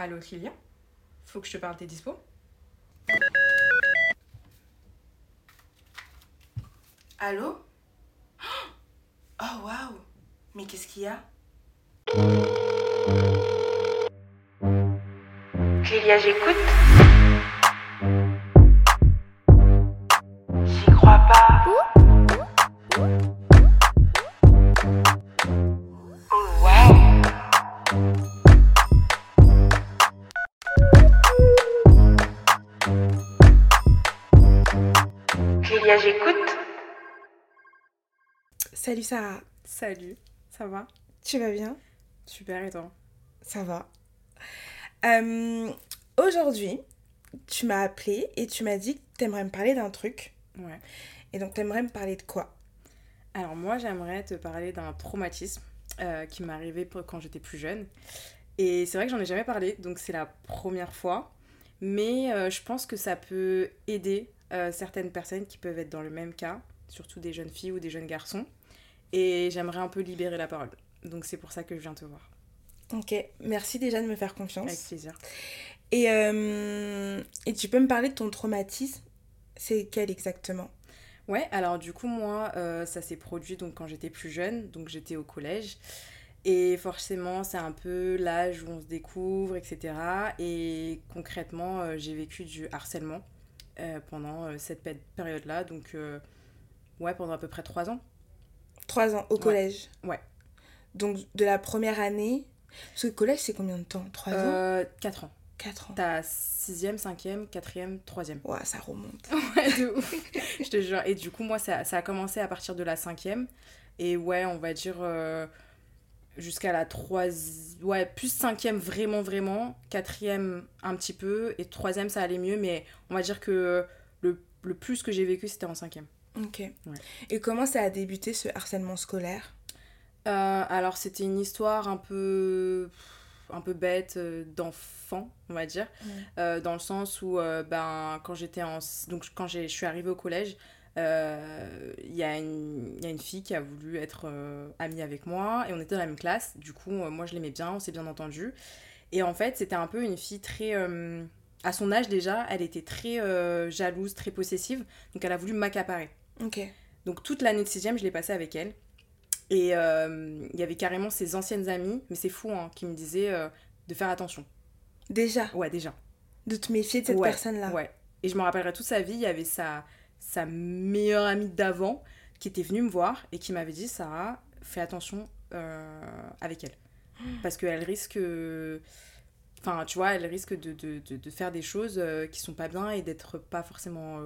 Allô Clélia, faut que je te parle, t'es dispo? Allô? Oh waouh! Mais qu'est-ce qu'il y a? Clélia, j'écoute. J'y crois pas. Oh waouh! Clélia, j'écoute. Salut Sarah. Salut, ça va? Tu vas bien? Super, et toi? Ça va. Aujourd'hui, tu m'as appelé et tu m'as dit que t'aimerais me parler d'un truc. Ouais. Et donc, t'aimerais me parler de quoi? Alors moi, j'aimerais te parler d'un traumatisme qui m'est arrivé quand j'étais plus jeune. Et c'est vrai que j'en ai jamais parlé, donc c'est la première fois. Mais je pense que ça peut aider certaines personnes qui peuvent être dans le même cas, surtout des jeunes filles ou des jeunes garçons. Et j'aimerais un peu libérer la parole. Donc c'est pour ça que je viens te voir. Ok, merci déjà de me faire confiance. Avec plaisir. Et tu peux me parler de ton traumatisme? C'est quel exactement? Ouais, alors du coup moi, ça s'est produit donc, quand j'étais plus jeune, donc j'étais au collège. Et forcément c'est un peu l'âge où on se découvre, etc. Et concrètement j'ai vécu du harcèlement pendant cette période-là. Donc ouais, pendant à peu près 3 ans. 3 ans, au collège? Ouais. Donc, de la première année... Parce que le collège, c'est combien de temps? 3 ans? 4 ans. 4 ans. T'as 6e, 5e, 4e, 3e. Ouah, ça remonte. Ouais, de ouf. Je te jure. Et du coup, moi, ça a commencé à partir de la 5e. Et ouais, on va dire jusqu'à la 3e... Ouais, plus 5e, vraiment, vraiment. 4e, un petit peu. Et 3e, ça allait mieux. Mais on va dire que le plus que j'ai vécu, c'était en 5e. Ok. Ouais. Et comment ça a débuté ce harcèlement scolaire? Alors c'était une histoire un peu bête d'enfant, on va dire, dans le sens où je suis arrivée au collège, il y a une fille qui a voulu être amie avec moi et on était dans la même classe. Du coup moi je l'aimais bien, on s'est bien entendus. Et en fait c'était un peu une fille très à son âge déjà, elle était très jalouse, très possessive, donc elle a voulu m'accaparer. Okay. Donc toute l'année de 6ème je l'ai passée avec elle. Et il y avait carrément ses anciennes amies, mais c'est fou, hein, qui me disaient de faire attention. Déjà? Ouais, déjà. De te méfier de cette personne-là. Ouais. Et je me rappellerai toute sa vie, il y avait sa meilleure amie d'avant qui était venue me voir et qui m'avait dit « Sarah, fais attention avec elle. Parce qu'elle risque... Enfin, tu vois, elle risque de faire des choses qui sont pas bien et d'être pas forcément...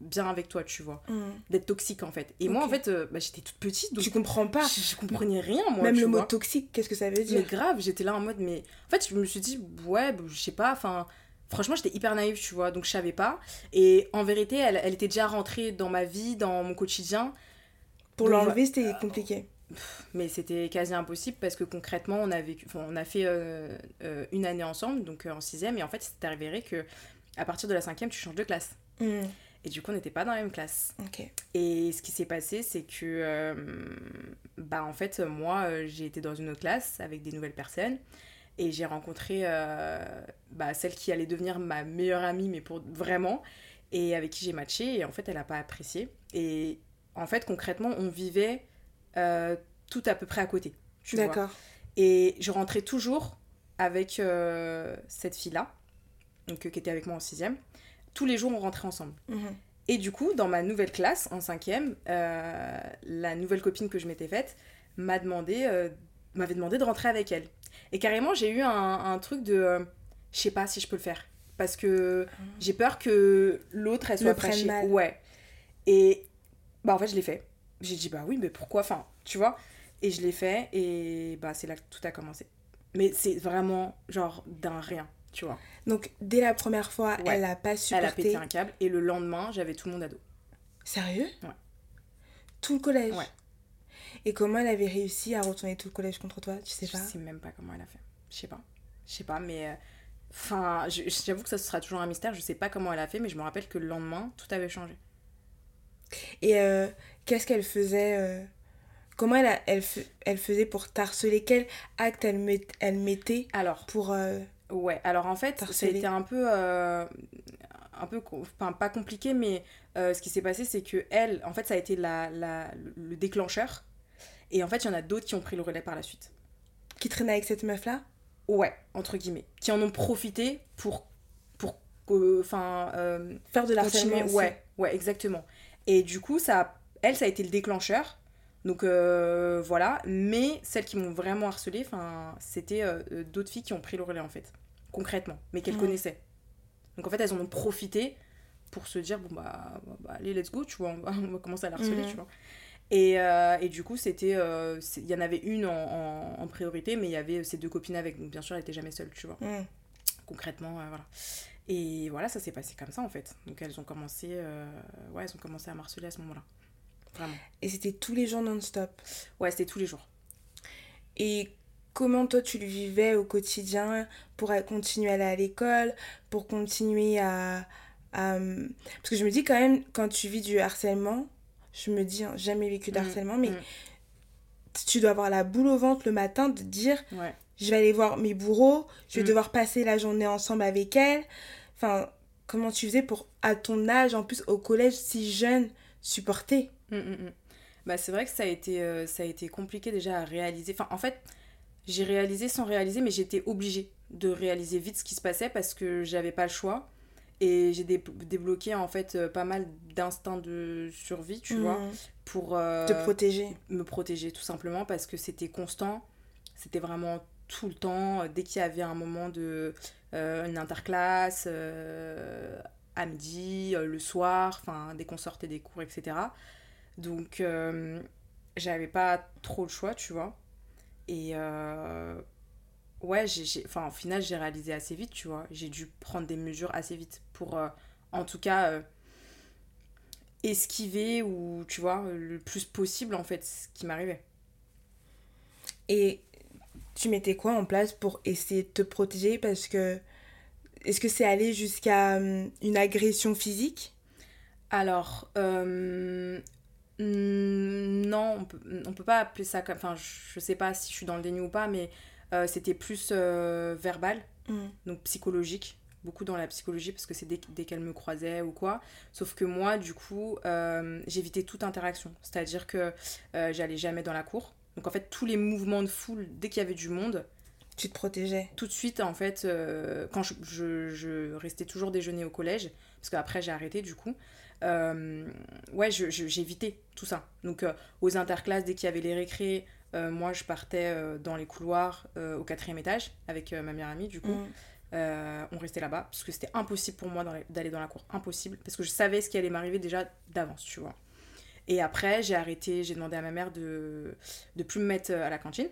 bien avec toi, tu vois, d'être toxique en fait. Et okay. Moi en fait j'étais toute petite, donc tu comprends pas, je comprenais rien moi, même le mot toxique, qu'est-ce que ça veut dire? Mais grave, j'étais là en mode, mais en fait je me suis dit ouais, bah, je sais pas, enfin franchement j'étais hyper naïve, tu vois, donc je savais pas. Et en vérité elle était déjà rentrée dans ma vie, dans mon quotidien, pour donc, l'enlever c'était compliqué, mais c'était quasi impossible parce que concrètement on a fait une année ensemble, donc en 6ème. Et en fait c'était arrivé que à partir de la 5ème tu changes de classe. Et du coup, on n'était pas dans la même classe. Okay. Et ce qui s'est passé, c'est que... en fait, moi, j'ai été dans une autre classe avec des nouvelles personnes. Et j'ai rencontré celle qui allait devenir ma meilleure amie, mais pour vraiment. Et avec qui j'ai matché. Et en fait, elle n'a pas apprécié. Et en fait, concrètement, on vivait tout à peu près à côté. Tu vois. D'accord. Et je rentrais toujours avec cette fille-là, donc, qui était avec moi en 6ème. Tous les jours, on rentrait ensemble. Et du coup, dans ma nouvelle classe, en 5ème, la nouvelle copine que je m'étais faite m'avait demandé de rentrer avec elle. Et carrément, j'ai eu un truc de... je sais pas si je peux le faire. Parce que j'ai peur que l'autre, elle soit fâchée. Ouais. Et en fait, je l'ai fait. J'ai dit, bah oui, mais pourquoi? Enfin, tu vois. Et je l'ai fait. Et c'est là que tout a commencé. Mais c'est vraiment genre d'un rien. Tu vois. Donc, dès la première fois, elle n'a pas supporté. Elle a pété un câble. Et le lendemain, j'avais tout le monde à dos. Sérieux? Ouais. Tout le collège? Ouais. Et comment elle avait réussi à retourner tout le collège contre toi? Tu sais pas? Je sais même pas comment elle a fait. Je sais pas, mais... Enfin, j'avoue que ça sera toujours un mystère. Je sais pas comment elle a fait, mais je me rappelle que le lendemain, tout avait changé. Et qu'est-ce qu'elle faisait Comment elle faisait pour t'harceler? Quel acte elle mettait? Alors, pour... Ouais, alors en fait, ça a été un peu enfin, pas compliqué, mais ce qui s'est passé, c'est que elle, en fait, ça a été le déclencheur. Et en fait, il y en a d'autres qui ont pris le relais par la suite. Qui traînaient avec cette meuf-là ? Ouais, entre guillemets. Qui en ont profité pour faire de l'harcèlement. Ouais, exactement. Et du coup, ça a été le déclencheur. Donc voilà, mais celles qui m'ont vraiment harcelée, c'était d'autres filles qui ont pris le relais en fait, concrètement, mais qu'elles connaissaient. Donc en fait, elles en ont profité pour se dire, bon bah allez, let's go, tu vois, on va commencer à la harceler, tu vois. Et du coup, c'était, il y en avait une en priorité, mais il y avait ces deux copines avec, donc bien sûr, elle n'était jamais seule, tu vois. Concrètement, voilà. Et voilà, ça s'est passé comme ça en fait. Donc elles ont commencé à me harceler à ce moment-là. Vraiment. Et c'était tous les jours non-stop? Ouais, c'était tous les jours. Et comment toi tu le vivais au quotidien pour continuer à aller à l'école, pour continuer à... Parce que je me dis quand même, quand tu vis du harcèlement, je me dis, hein, jamais vécu de harcèlement, mais tu dois avoir la boule au ventre le matin de dire, je vais aller voir mes bourreaux, je vais devoir passer la journée ensemble avec elles. Enfin, comment tu faisais pour, à ton âge, en plus au collège si jeune, supporter? Bah c'est vrai que ça a été compliqué déjà à réaliser, enfin en fait j'ai réalisé sans réaliser, mais j'étais obligée de réaliser vite ce qui se passait parce que j'avais pas le choix, et j'ai débloqué en fait pas mal d'instincts de survie, tu vois, pour me protéger tout simplement, parce que c'était constant, c'était vraiment tout le temps, dès qu'il y avait un moment de une interclasse, à midi, le soir, enfin dès qu'on sortait des cours, etc. Donc j'avais pas trop le choix, tu vois. Et enfin au final j'ai réalisé assez vite, tu vois. J'ai dû prendre des mesures assez vite pour en tout cas esquiver, ou tu vois, le plus possible en fait ce qui m'arrivait. Et tu mettais quoi en place pour essayer de te protéger, parce que est-ce que c'est allé jusqu'à une agression physique ? Alors, non, on peut pas appeler ça comme... Enfin, je sais pas si je suis dans le déni ou pas, mais c'était plus verbal, donc psychologique, beaucoup dans la psychologie, parce que c'est dès qu'elle me croisait ou quoi. Sauf que moi, du coup, j'évitais toute interaction. C'est-à-dire que j'allais jamais dans la cour. Donc en fait, tous les mouvements de foule, dès qu'il y avait du monde... Tu te protégeais. Tout de suite, en fait, quand je restais toujours déjeuner au collège, parce qu'après j'ai arrêté du coup, j'évitais tout ça. Donc aux interclasses, dès qu'il y avait les récrés, moi je partais dans les couloirs au 4e étage avec ma meilleure amie du coup. On restait là-bas, parce que c'était impossible pour moi d'aller dans la cour, impossible, parce que je savais ce qui allait m'arriver déjà d'avance, tu vois. Et après j'ai arrêté, j'ai demandé à ma mère de plus me mettre à la cantine.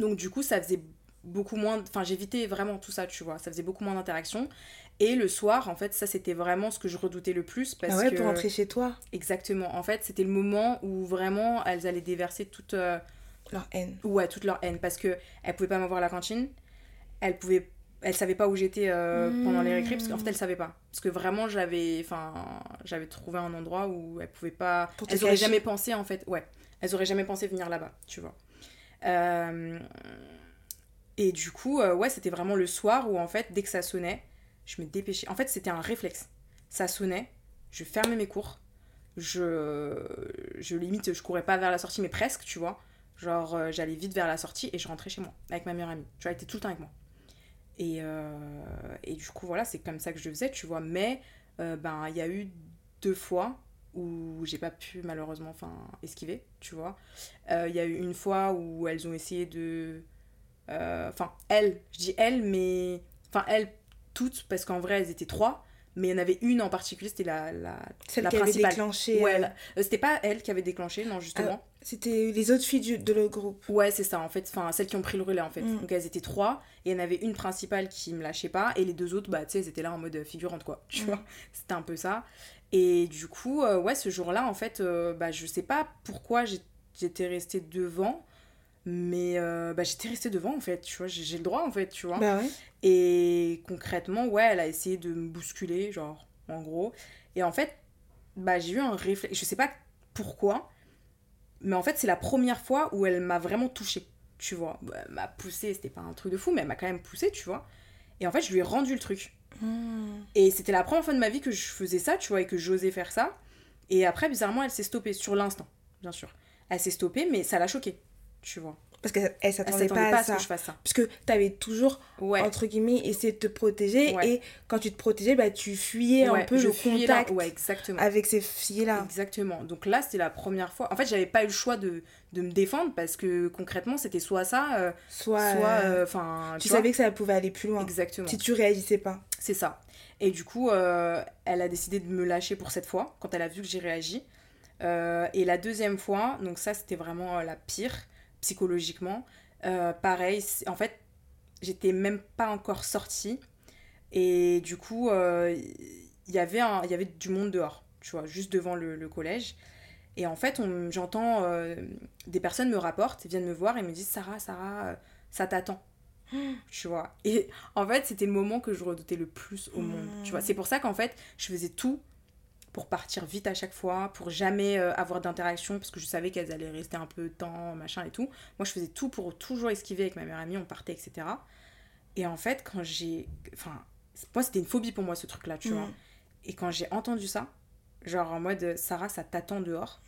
Donc du coup, ça faisait beaucoup moins... Enfin, j'évitais vraiment tout ça, tu vois. Ça faisait beaucoup moins d'interactions. Et le soir, en fait, ça, c'était vraiment ce que je redoutais le plus. Parce que... pour rentrer chez toi. Exactement. En fait, c'était le moment où vraiment, elles allaient déverser toute... leur haine. Ouais, toute leur haine. Parce qu'elles ne pouvaient pas m'avoir à la cantine. Elles savaient pas où j'étais pendant les récré. Parce qu'en fait, elles ne savaient pas. Parce que vraiment, j'avais trouvé un endroit où elles ne pouvaient pas... Elles n'auraient jamais pensé, en fait. Ouais. Elles n'auraient jamais pensé venir là-bas, tu vois. Et du coup c'était vraiment le soir où en fait dès que ça sonnait je me dépêchais, en fait c'était un réflexe, ça sonnait, je fermais mes cours, je limite je courais pas vers la sortie mais presque, tu vois, genre j'allais vite vers la sortie et je rentrais chez moi avec ma meilleure amie, tu vois, elle était tout le temps avec moi, et du coup voilà, c'est comme ça que je le faisais, tu vois. Mais il y a eu 2 fois où j'ai pas pu malheureusement esquiver, tu vois. Y a eu une fois où elles ont essayé de... elles toutes, parce qu'en vrai elles étaient 3, mais il y en avait une en particulier, c'était la qui principale. Avait déclenché... Ouais, c'était pas elle qui avait déclenché, non, justement. C'était les autres filles de le groupe. Ouais, c'est ça, en fait, celles qui ont pris le relais, en fait. Donc elles étaient 3, et il y en avait une principale qui me lâchait pas, et les 2 autres, bah, tu sais, elles étaient là en mode figurante, quoi, tu vois. C'était un peu ça. Et du coup, ce jour-là, en fait, je sais pas pourquoi j'étais restée devant, mais j'étais restée devant, en fait, tu vois, j'ai le droit, en fait, tu vois. Bah ouais. Et concrètement, ouais, elle a essayé de me bousculer, genre, en gros. Et en fait, j'ai eu un réflexe, je sais pas pourquoi, mais en fait, c'est la première fois où elle m'a vraiment touchée, tu vois. Elle m'a poussée, c'était pas un truc de fou, mais elle m'a quand même poussée, tu vois. Et en fait, je lui ai rendu le truc. Et c'était la première fois de ma vie que je faisais ça, tu vois, et que j'osais faire ça. Et après, bizarrement, elle s'est stoppée, sur l'instant, bien sûr. Elle s'est stoppée, mais ça l'a choquée, tu vois. Parce qu'elle s'attendait pas à ce que je fasse ça. Parce que t'avais toujours, entre guillemets, essayé de te protéger. Ouais. Et quand tu te protégeais, bah, tu fuyais un peu le contact avec ces filles-là. Exactement. Donc là, c'était la première fois. En fait, j'avais pas eu le choix de me défendre parce que concrètement, c'était soit ça, soit tu savais que ça pouvait aller plus loin. Exactement. Si tu réagissais pas. C'est ça. Et du coup, elle a décidé de me lâcher pour cette fois, quand elle a vu que j'ai réagi. Et la deuxième fois, donc ça, c'était vraiment la pire. Psychologiquement, pareil, en fait, j'étais même pas encore sortie et du coup, il y avait du monde dehors, tu vois, juste devant le collège. Et en fait, j'entends des personnes me rapportent, viennent me voir et me disent « Sarah, ça t'attend. » Tu vois. Et en fait, c'était le moment que je redoutais le plus au monde, tu vois. C'est pour ça qu'en fait, je faisais tout pour partir vite à chaque fois, pour jamais avoir d'interaction, parce que je savais qu'elles allaient rester un peu de temps, machin et tout. Moi, je faisais tout pour toujours esquiver avec ma meilleure amie, on partait, etc. Et en fait, quand j'ai... Enfin, moi, c'était une phobie pour moi, ce truc-là, tu vois. Et quand j'ai entendu ça, genre en mode, Sarah, ça t'attend dehors.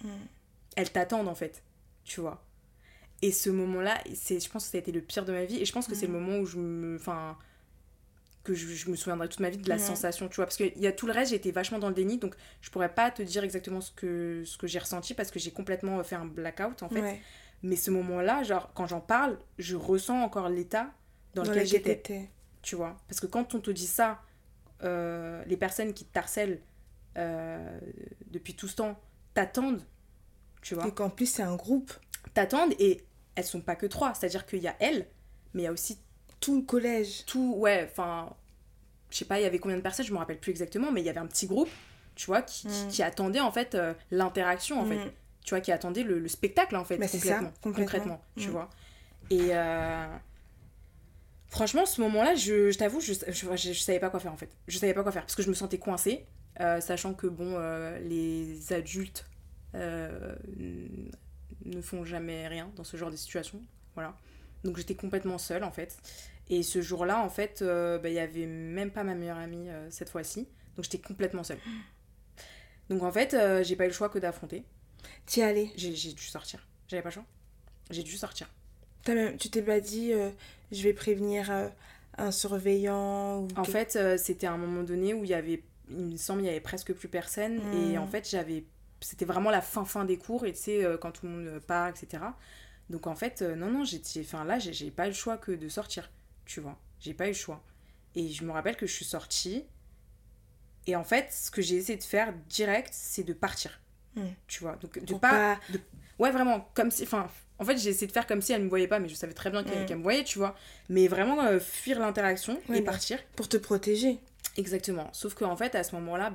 Elles t'attendent, en fait, tu vois. Et ce moment-là, je pense que ça a été le pire de ma vie. Et je pense que c'est le moment où je me souviendrai toute ma vie de la sensation, tu vois, parce qu'il y a tout le reste, j'ai été vachement dans le déni, donc je pourrais pas te dire exactement ce que j'ai ressenti, parce que j'ai complètement fait un blackout, en fait, mais ce moment-là, genre, quand j'en parle, je ressens encore l'état dans lequel j'étais, tu vois, parce que quand on te dit ça, les personnes qui te harcèlent depuis tout ce temps, t'attendent, tu vois. Et qu'en plus, c'est un groupe. T'attendent, et elles sont pas que trois, c'est-à-dire qu'il y a elles, mais il y a aussi tout le collège. Tout, je sais pas, il y avait combien de personnes, je me rappelle plus exactement, mais il y avait un petit groupe, tu vois, qui attendait, en fait, l'interaction, en fait. Tu vois, qui attendait le spectacle, en fait, bah, concrètement, tu vois. Et franchement, ce moment-là, je t'avoue, je savais pas quoi faire, en fait. Je savais pas quoi faire, parce que je me sentais coincée, sachant que, les adultes ne font jamais rien dans ce genre de situation, voilà. Donc j'étais complètement seule en fait. Et ce jour-là, en fait, y avait même pas ma meilleure amie cette fois-ci. Donc j'étais complètement seule. Donc en fait, j'ai pas eu le choix que d'affronter. T'y es allée ? J'ai dû sortir. J'avais pas le choix. J'ai dû sortir. Tu t'es pas dit je vais prévenir un surveillant ou... En fait, c'était à un moment donné où il me semble, il y avait presque plus personne. Et en fait, c'était vraiment la fin des cours. Et tu sais, quand tout le monde part, etc. Donc en fait, j'ai pas eu le choix que de sortir, tu vois, j'ai pas eu le choix. Et je me rappelle que je suis sortie, et en fait, ce que j'ai essayé de faire direct, c'est de partir, tu vois, donc de pas... Ouais, vraiment, comme si, en fait, j'ai essayé de faire comme si elle me voyait pas, mais je savais très bien qu'elle me voyait, tu vois, mais vraiment fuir l'interaction et partir. Pour te protéger. Exactement, sauf qu'en fait, à ce moment-là,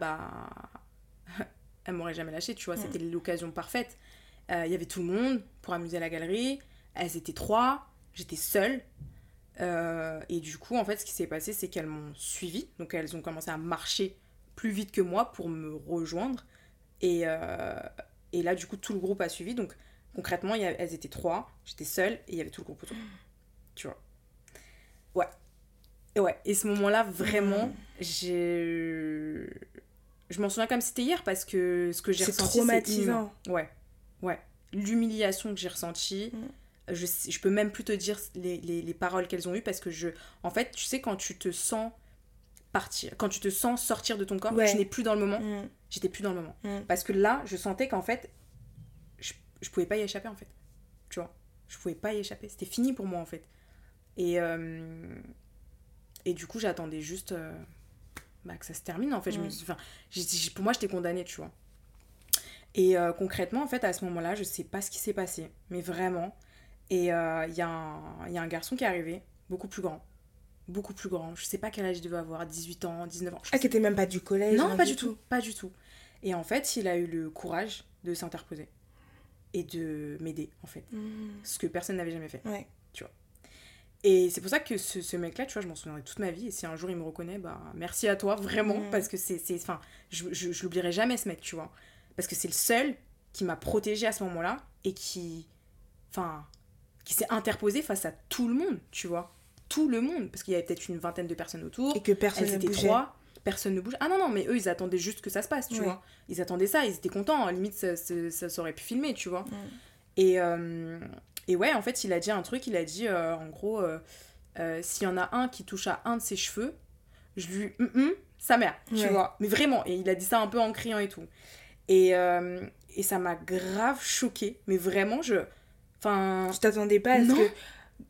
elle m'aurait jamais lâchée, tu vois, c'était l'occasion parfaite. Il y avait tout le monde pour amuser à la galerie, elles étaient trois, j'étais seule, et du coup en fait ce qui s'est passé c'est qu'elles m'ont suivie, donc elles ont commencé à marcher plus vite que moi pour me rejoindre, et là du coup tout le groupe a suivi, donc concrètement elles étaient trois, j'étais seule et il y avait tout le groupe autour, tu vois. Ouais, et ce moment-là vraiment je m'en souviens comme si c'était hier parce que ce que j'ai ressenti c'est traumatisant. Ouais, l'humiliation que j'ai ressentie, je peux même plus te dire les paroles qu'elles ont eues parce que en fait, tu sais, quand tu te sens partir, quand tu te sens sortir de ton corps, tu n'es plus dans le moment, j'étais plus dans le moment. Parce que là, je sentais qu'en fait, je pouvais pas y échapper en fait, tu vois, je pouvais pas y échapper, c'était fini pour moi en fait. Et du coup, j'attendais juste que ça se termine en fait, pour moi, j'étais condamnée, tu vois. Et concrètement, en fait, à ce moment-là, je sais pas ce qui s'est passé, mais vraiment. Et il y a un garçon qui est arrivé, beaucoup plus grand. Je sais pas quel âge il devait avoir, 18 ans, 19 ans. Qui était même pas du collège. Non, pas du tout. Et en fait, il a eu le courage de s'interposer et de m'aider, en fait. Ce que personne n'avait jamais fait, tu vois. Et c'est pour ça que ce mec-là, tu vois, je m'en souviendrai toute ma vie. Et si un jour il me reconnaît, merci à toi, vraiment, parce que je l'oublierai jamais, ce mec, tu vois. Parce que c'est le seul qui m'a protégée à ce moment-là et qui s'est interposé face à tout le monde, tu vois. tout le monde, parce qu'il y avait peut-être une vingtaine de personnes autour. Et que personne ne bougeait. Personne ne bouge. Ah non, mais eux, ils attendaient juste que ça se passe, tu vois. Ils attendaient ça, ils étaient contents. À la limite, ça aurait pu filmer, tu vois. Et ouais, en fait, il a dit un truc. Il a dit, en gros, s'il y en a un qui touche à un de ses cheveux, je lui... sa mère, tu vois. Mais vraiment. Et il a dit ça un peu en criant et tout. Et ça m'a grave choquée. Mais vraiment, je t'attendais pas à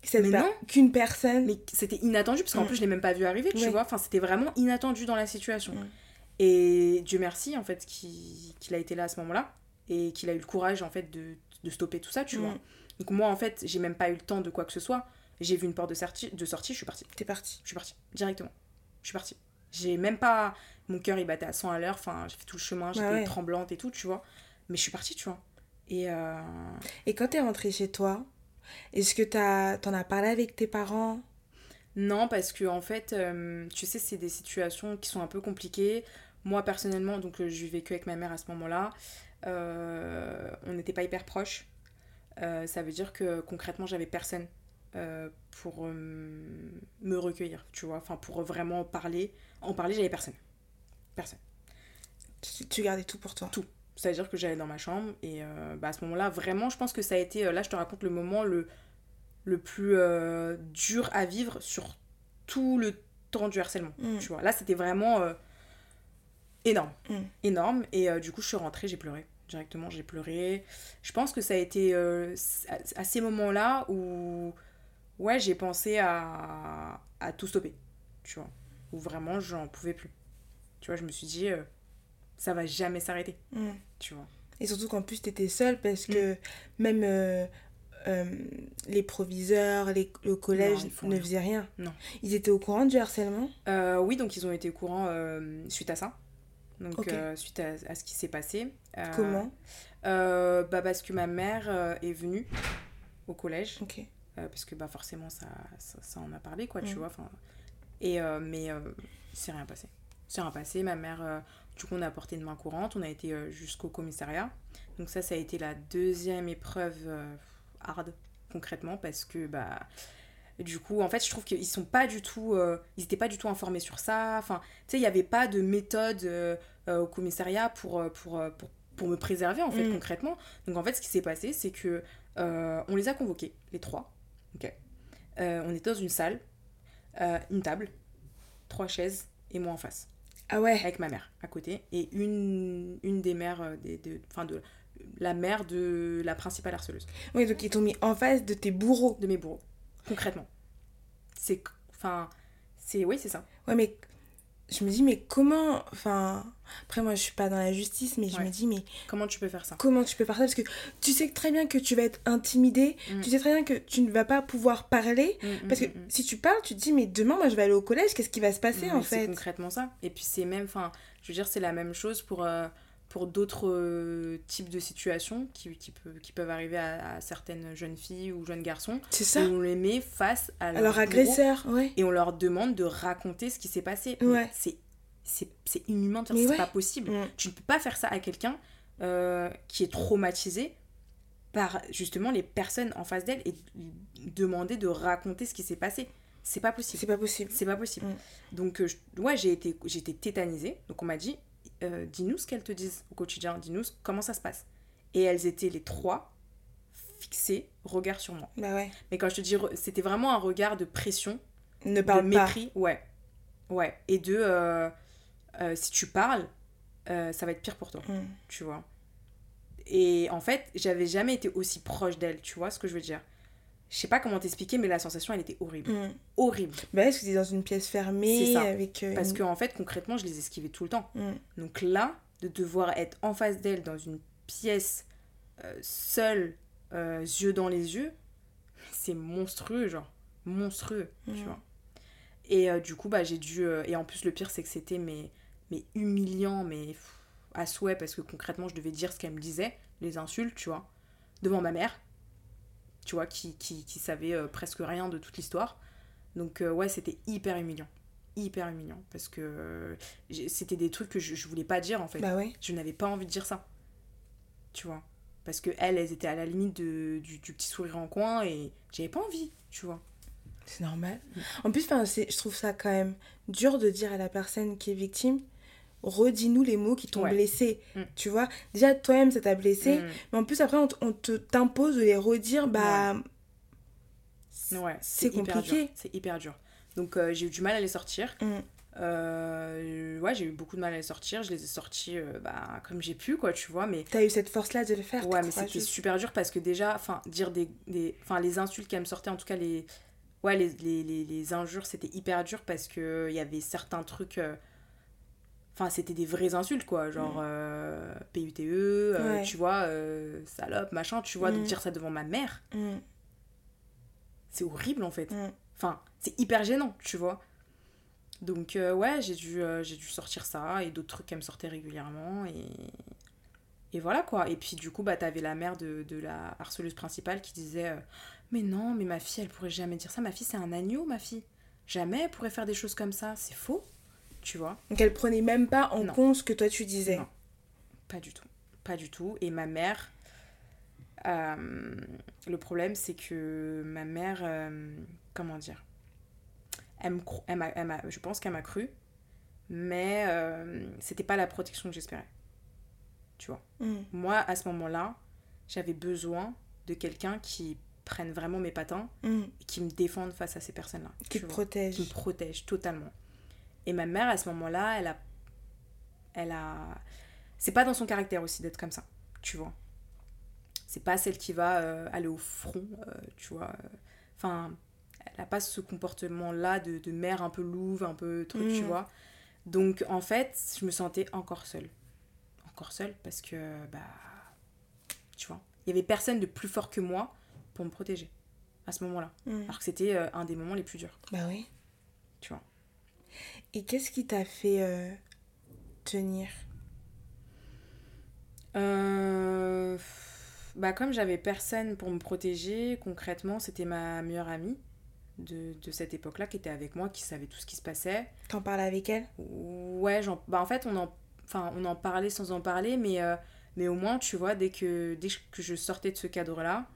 ce que... qu'une personne, mais c'était inattendu parce qu'en plus je l'ai même pas vu arriver, tu vois, enfin c'était vraiment inattendu dans la situation. Et Dieu merci en fait qu'il a été là à ce moment-là et qu'il a eu le courage en fait de stopper tout ça, tu vois. Donc moi en fait j'ai même pas eu le temps de quoi que ce soit, j'ai vu une porte de sortie, je suis partie. T'es partie. Je suis partie directement. J'ai même pas, mon cœur il battait à 100 à l'heure, enfin j'ai fait tout le chemin, j'étais tremblante et tout, tu vois, mais je suis partie, tu vois. Et quand t'es rentrée chez toi, est-ce que t'en as parlé avec tes parents? Non, parce que en fait, tu sais, c'est des situations qui sont un peu compliquées. Moi, personnellement, donc je vivais que avec ma mère à ce moment-là. On n'était pas hyper proches. Ça veut dire que concrètement, j'avais personne pour me recueillir, tu vois. Enfin, pour vraiment parler. En parler, j'avais personne. Tu gardais tout pour toi? Tout. C'est-à-dire que j'allais dans ma chambre et à ce moment-là, vraiment, je pense que ça a été... là, je te raconte le moment le plus dur à vivre sur tout le temps du harcèlement, tu vois. Là, c'était vraiment énorme, énorme. Et du coup, je suis rentrée, j'ai pleuré. Directement, j'ai pleuré. Je pense que ça a été à ces moments-là où, ouais, j'ai pensé à tout stopper, tu vois. Où vraiment, j'en pouvais plus. Tu vois, je me suis dit... ça va jamais s'arrêter, tu vois. Et surtout qu'en plus, t'étais seule parce que même les proviseurs, le collège ne faisaient rien. Non. Ils étaient au courant du harcèlement ? Oui, donc ils ont été au courant suite à ça. Donc, suite à ce qui s'est passé. Comment ? Parce que ma mère est venue au collège. Ok. Parce que forcément, ça en a parlé, quoi, tu vois. Mais c'est rien passé. C'est rien passé, ma mère... du coup, on a porté une main courante, on a été jusqu'au commissariat. Donc ça a été la deuxième épreuve hard, concrètement, parce que, du coup, en fait, je trouve qu'ils sont pas du tout... ils étaient pas du tout informés sur ça. Enfin, tu sais, il y avait pas de méthode au commissariat pour me préserver, en fait, concrètement. Donc, en fait, ce qui s'est passé, c'est que on les a convoqués, les trois. OK. On était dans une salle, une table, trois chaises et moi en face. Ah ouais. Avec ma mère à côté et une des mères de la mère de la principale harceleuse. Oui, donc ils t'ont mis en face de tes bourreaux. De mes bourreaux. Concrètement. C'est ça. Ouais, mais je me dis mais comment, après moi je suis pas dans la justice, mais je me dis mais comment tu peux faire ça? Comment tu peux faire ça? Parce que tu sais très bien que tu vas être intimidée, tu sais très bien que tu ne vas pas pouvoir parler, parce que si tu parles, tu te dis mais demain moi je vais aller au collège, qu'est-ce qui va se passer en fait? C'est concrètement ça. Et puis c'est même, je veux dire c'est la même chose pour d'autres types de situations qui peuvent arriver à certaines jeunes filles ou jeunes garçons. C'est ça. Et on les met face à leur agresseur, et on leur demande de raconter ce qui s'est passé. Ouais. C'est inhumain, c'est pas possible. Tu ne peux pas faire ça à quelqu'un qui est traumatisé par justement les personnes en face d'elle et demander de raconter ce qui s'est passé. C'est pas possible. Donc j'étais tétanisée. Donc on m'a dit dis-nous ce qu'elles te disent au quotidien, dis-nous comment ça se passe. Et elles étaient les trois fixées, regard sur moi. Mais quand je te dis c'était vraiment un regard de pression, ne parle pas, mépris, ouais, et de si tu parles, ça va être pire pour toi, tu vois. Et en fait, j'avais jamais été aussi proche d'elle, tu vois ce que je veux dire. Je sais pas comment t'expliquer, mais la sensation, elle était horrible. Horrible. Parce que t'es dans une pièce fermée. C'est ça. Avec parce que en fait, concrètement, je les esquivais tout le temps. Donc là, de devoir être en face d'elle dans une pièce seule, yeux dans les yeux, c'est monstrueux, tu vois. Et du coup, j'ai dû... et en plus, le pire, c'est que c'était mais humiliant, à souhait, parce que concrètement, je devais dire ce qu'elle me disait, les insultes, tu vois, devant ma mère, tu vois, qui savait presque rien de toute l'histoire. Donc, c'était hyper humiliant. Hyper humiliant, parce que c'était des trucs que je voulais pas dire, en fait. Je n'avais pas envie de dire ça, tu vois. Parce que elles étaient à la limite du petit sourire en coin, et j'avais pas envie, tu vois. C'est normal. En plus, je trouve ça quand même dur de dire à la personne qui est victime, redis-nous les mots qui t'ont blessé. Tu vois, déjà toi-même ça t'a blessé, mais en plus après on t'impose de les redire, c'est compliqué. C'est hyper dur. Donc j'ai eu du mal à les sortir. J'ai eu beaucoup de mal à les sortir. Je les ai sortis comme j'ai pu, quoi, tu vois. Mais t'as eu cette force-là de le faire. Ouais, mais c'était super dur parce que déjà, dire les insultes qu'elles me sortaient, en tout cas les injures, c'était hyper dur parce que il y avait certains trucs. C'était des vraies insultes, quoi, genre PUTE, tu vois, salope, machin, tu vois, donc dire ça devant ma mère, c'est horrible en fait. C'est hyper gênant, tu vois. Donc j'ai dû sortir ça et d'autres trucs qu'elle me sortait régulièrement et voilà, quoi. Et puis du coup t'avais la mère de la harceleuse principale qui disait mais non, mais ma fille elle pourrait jamais dire ça, ma fille c'est un agneau, ma fille jamais elle pourrait faire des choses comme ça, c'est faux. Tu vois. Donc elle prenait même pas en compte ce que toi tu disais. Non, pas du tout. Et ma mère, le problème c'est que ma mère, je pense qu'elle m'a cru, mais c'était pas la protection que j'espérais. Tu vois. Moi à ce moment-là, j'avais besoin de quelqu'un qui prenne vraiment mes patins et qui me défende face à ces personnes-là. Qui me protège totalement. Et ma mère, à ce moment-là, elle a... C'est pas dans son caractère aussi d'être comme ça, tu vois. C'est pas celle qui va aller au front, tu vois. Enfin, elle a pas ce comportement-là de mère un peu louve, un peu truc, tu vois. Donc, en fait, je me sentais encore seule. Parce que, tu vois, il y avait personne de plus fort que moi pour me protéger à ce moment-là. Alors que c'était un des moments les plus durs. Bah oui. Tu vois. Et qu'est-ce qui t'a fait tenir ? Comme j'avais personne pour me protéger, concrètement, c'était ma meilleure amie de cette époque-là qui était avec moi, qui savait tout ce qui se passait. T'en parlais avec elle ? Ouais, on en parlait sans en parler, mais au moins, tu vois, dès que je sortais de ce cadre-là,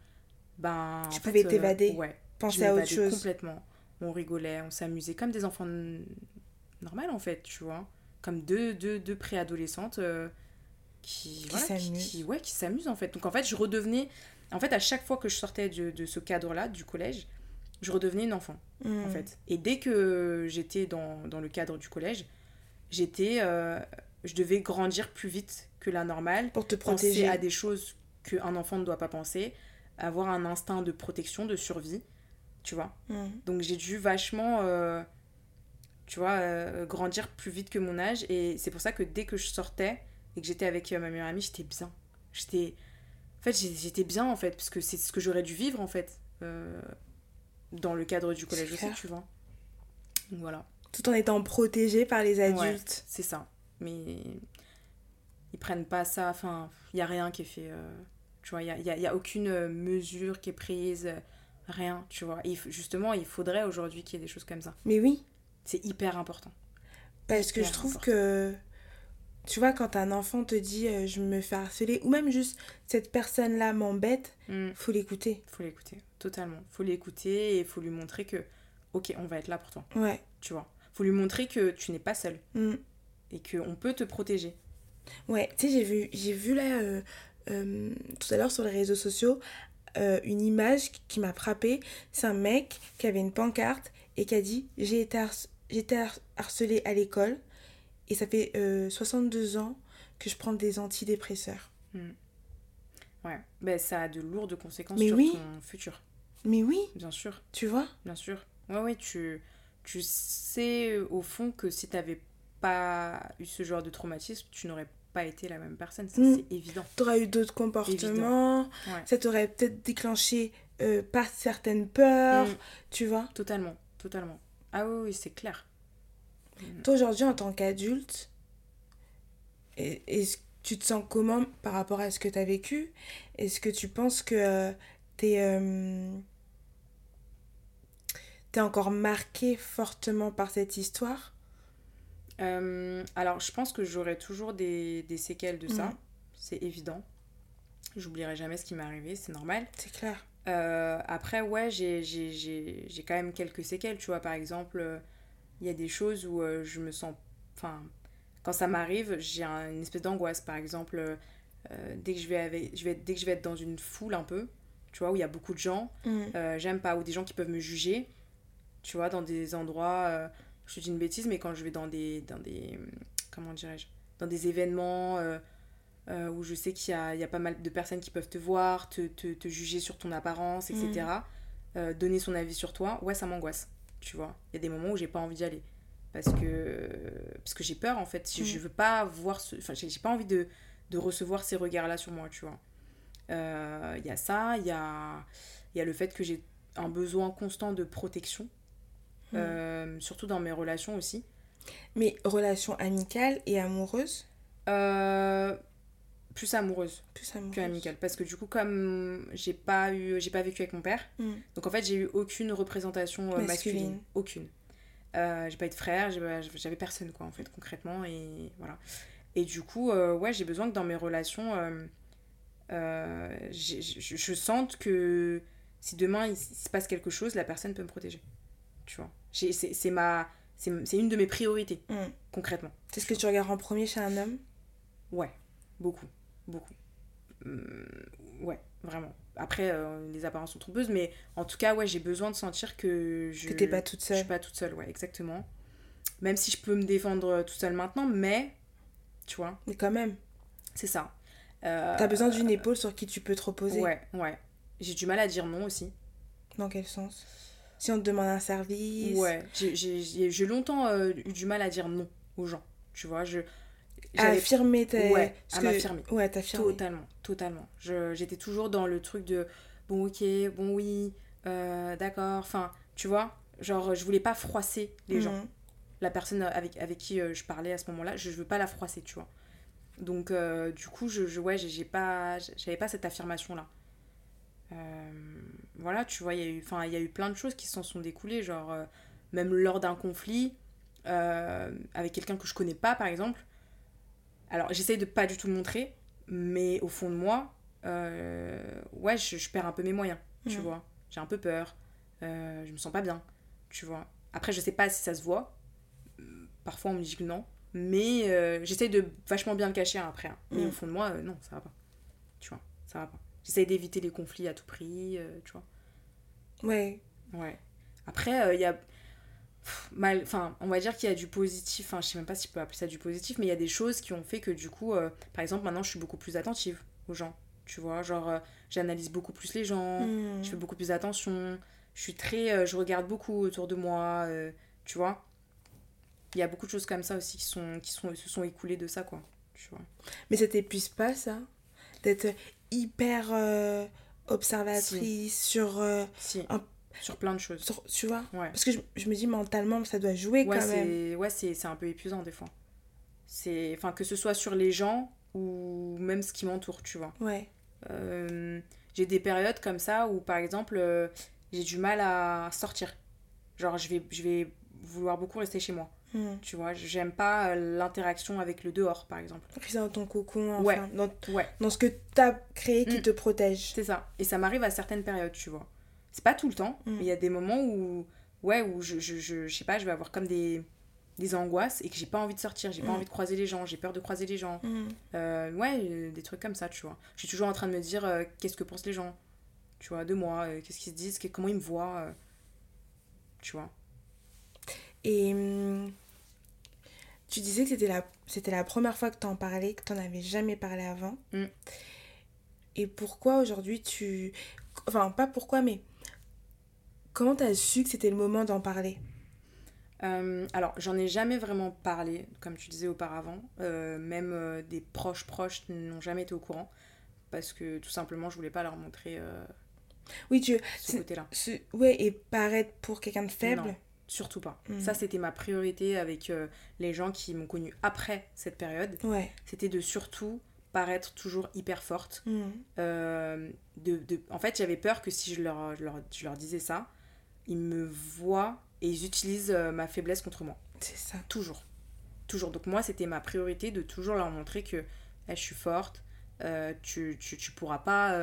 tu pouvais t'évader, penser à autre chose. Complètement. On rigolait, on s'amusait comme des enfants normales en fait, tu vois, comme deux préadolescentes qui s'amusent en fait. Donc en fait, je redevenais, en fait à chaque fois que je sortais de ce cadre-là, du collège, je redevenais une enfant en fait. Et dès que j'étais dans le cadre du collège, je devais grandir plus vite que la normale, pour te protéger, penser à des choses qu'un enfant ne doit pas penser, avoir un instinct de protection, de survie. Tu vois, donc j'ai dû vachement grandir plus vite que mon âge, et c'est pour ça que dès que je sortais et que j'étais avec ma meilleure amie, j'étais bien en fait parce que c'est ce que j'aurais dû vivre en fait dans le cadre du collège aussi, tu vois. Donc voilà, tout en étant protégée par les adultes. Ouais, c'est ça, mais ils prennent pas ça, il y a rien qui est fait, tu vois, il y a aucune mesure qui est prise. Rien, tu vois. Et justement, il faudrait aujourd'hui qu'il y ait des choses comme ça. Mais oui. C'est hyper important. Parce que je trouve que, tu vois, quand un enfant te dit « je me fais harceler » ou même juste « cette personne-là m'embête », faut l'écouter. Faut l'écouter, totalement. Faut l'écouter et faut lui montrer que « ok, on va être là pour toi ». Ouais. Tu vois. Faut lui montrer que tu n'es pas seule et qu'on peut te protéger. Ouais, tu sais, j'ai vu là, tout à l'heure sur les réseaux sociaux, une image qui m'a frappée. C'est un mec qui avait une pancarte et qui a dit « j'ai été harcelé à l'école et ça fait 62 ans que je prends des antidépresseurs. » Ouais, ça a de lourdes conséquences ton futur. Mais oui. Bien sûr. Tu vois ? Bien sûr. Ouais, tu sais au fond que si t'avais pas eu ce genre de traumatisme, tu n'aurais pas été la même personne, ça c'est évident. T'aurais eu d'autres comportements, ça t'aurait peut-être déclenché par certaines peurs, tu vois. Totalement. Ah oui, c'est clair. Toi aujourd'hui en tant qu'adulte, est-ce que tu te sens comment par rapport à ce que t'as vécu ? Est-ce que tu penses que t'es encore marquée fortement par cette histoire ? Alors je pense que j'aurai toujours des séquelles de ça, c'est évident. J'oublierai jamais ce qui m'est arrivé, c'est normal. C'est clair. Après, ouais, j'ai quand même quelques séquelles, tu vois. Par exemple, il y a des choses où je me sens... Enfin, quand ça m'arrive, j'ai une espèce d'angoisse. Par exemple, dès que je vais être dans une foule un peu, tu vois, où il y a beaucoup de gens, j'aime pas, ou des gens qui peuvent me juger, tu vois, dans des endroits... je te dis une bêtise, mais quand je vais dans des comment dirais-je, dans des événements où je sais qu'il y a pas mal de personnes qui peuvent te voir, te juger sur ton apparence, etc. Donner son avis sur toi, ouais, ça m'angoisse, tu vois. Il y a des moments où j'ai pas envie d'y aller parce que j'ai peur, en fait. Je veux pas voir j'ai pas envie de recevoir ces regards-là sur moi, tu vois. Il y a ça, il y a le fait que j'ai un besoin constant de protection. Surtout dans mes relations aussi. Mais relations amicales et amoureuses ? Plus amoureuses que amicales, parce que du coup, comme j'ai pas vécu avec mon père, donc en fait j'ai eu aucune représentation masculine, aucune. J'ai pas eu de frère, j'avais personne, quoi, en fait, concrètement, et voilà. Et du coup, ouais, j'ai besoin que dans mes relations, je sente que si demain il se passe quelque chose, la personne peut me protéger, tu vois. C'est une de mes priorités, concrètement. C'est ce que tu regardes en premier chez un homme ? Ouais, beaucoup. Ouais, vraiment. Après, les apparences sont trompeuses, mais en tout cas, ouais, j'ai besoin de sentir que que t'es pas toute seule. Je suis pas toute seule, ouais, exactement. Même si je peux me défendre toute seule maintenant, mais, tu vois. Mais quand même. C'est ça. T'as besoin d'une épaule sur qui tu peux te reposer. Ouais. J'ai du mal à dire non aussi. Dans quel sens ? Si on te demande un service... Ouais, j'ai longtemps eu du mal à dire non aux gens, tu vois. Affirmer ta... Ouais, à m'affirmer. Ouais, t'affirmer. Totalement. J'étais toujours dans le truc de... Bon, ok, bon, oui, d'accord, enfin, tu vois. Genre, je voulais pas froisser les gens. La personne avec qui je parlais à ce moment-là, je veux pas la froisser, tu vois. Donc, du coup, j'avais pas cette affirmation-là. Voilà, tu vois, il y a eu plein de choses qui s'en sont découlées, genre même lors d'un conflit avec quelqu'un que je connais pas, par exemple. Alors j'essaye de pas du tout le montrer, mais au fond de moi, ouais, je perds un peu mes moyens, tu vois. J'ai un peu peur, je me sens pas bien, tu vois. Après, je sais pas si ça se voit, parfois on me dit que non, mais j'essaye de vachement bien le cacher, hein, après, hein. Mais au fond de moi, non, ça va pas, tu vois, ça va pas. J'essaye d'éviter les conflits à tout prix, tu vois. Ouais. Après, il y a... Enfin, on va dire qu'il y a du positif. Enfin, je sais même pas si je peux appeler ça du positif, mais il y a des choses qui ont fait que, du coup... par exemple, maintenant, je suis beaucoup plus attentive aux gens, tu vois. Genre, j'analyse beaucoup plus les gens, je fais beaucoup plus attention. Je regarde beaucoup autour de moi, tu vois. Il y a beaucoup de choses comme ça aussi se sont écoulées de ça, quoi, tu vois. Mais ça t'épuise pas, ça ? D'être... hyper observatrice sur plein de choses, tu vois, ouais. Parce que je me dis mentalement ça doit jouer, ouais, quand même, ouais, c'est un peu épuisant des fois, c'est, enfin, que ce soit sur les gens ou même ce qui m'entoure, tu vois, ouais. J'ai des périodes comme ça où, par exemple, j'ai du mal à sortir, genre je vais vouloir beaucoup rester chez moi. Tu vois, j'aime pas l'interaction avec le dehors, par exemple. C'est dans ton cocon, enfin, ouais. Dans ce que t'as créé qui te protège. C'est ça. Et ça m'arrive à certaines périodes, tu vois. C'est pas tout le temps, mais il y a des moments où, ouais, où je sais pas, je vais avoir comme des angoisses et que j'ai pas envie de sortir, j'ai pas envie de croiser les gens, j'ai peur de croiser les gens. Ouais, des trucs comme ça, tu vois. Je suis toujours en train de me dire qu'est-ce que pensent les gens, tu vois, de moi, qu'est-ce qu'ils se disent, comment ils me voient, tu vois. Et... tu disais que c'était la première fois que t'en parlais, que t'en avais jamais parlé avant. Et pourquoi aujourd'hui tu... Enfin, pas pourquoi, mais... Comment t'as su que c'était le moment d'en parler ? Alors, j'en ai jamais vraiment parlé, comme tu disais auparavant. Même des proches n'ont jamais été au courant. Parce que, tout simplement, je voulais pas leur montrer oui, ce côté-là. Ouais, et paraître pour quelqu'un de faible. Non. Surtout pas. Ça, c'était ma priorité avec les gens qui m'ont connue après cette période. Ouais. C'était de surtout paraître toujours hyper forte. En fait, j'avais peur que si je leur disais ça, ils me voient et ils utilisent ma faiblesse contre moi. C'est ça. Toujours. Donc moi, c'était ma priorité de toujours leur montrer que là, je suis forte, tu pourras pas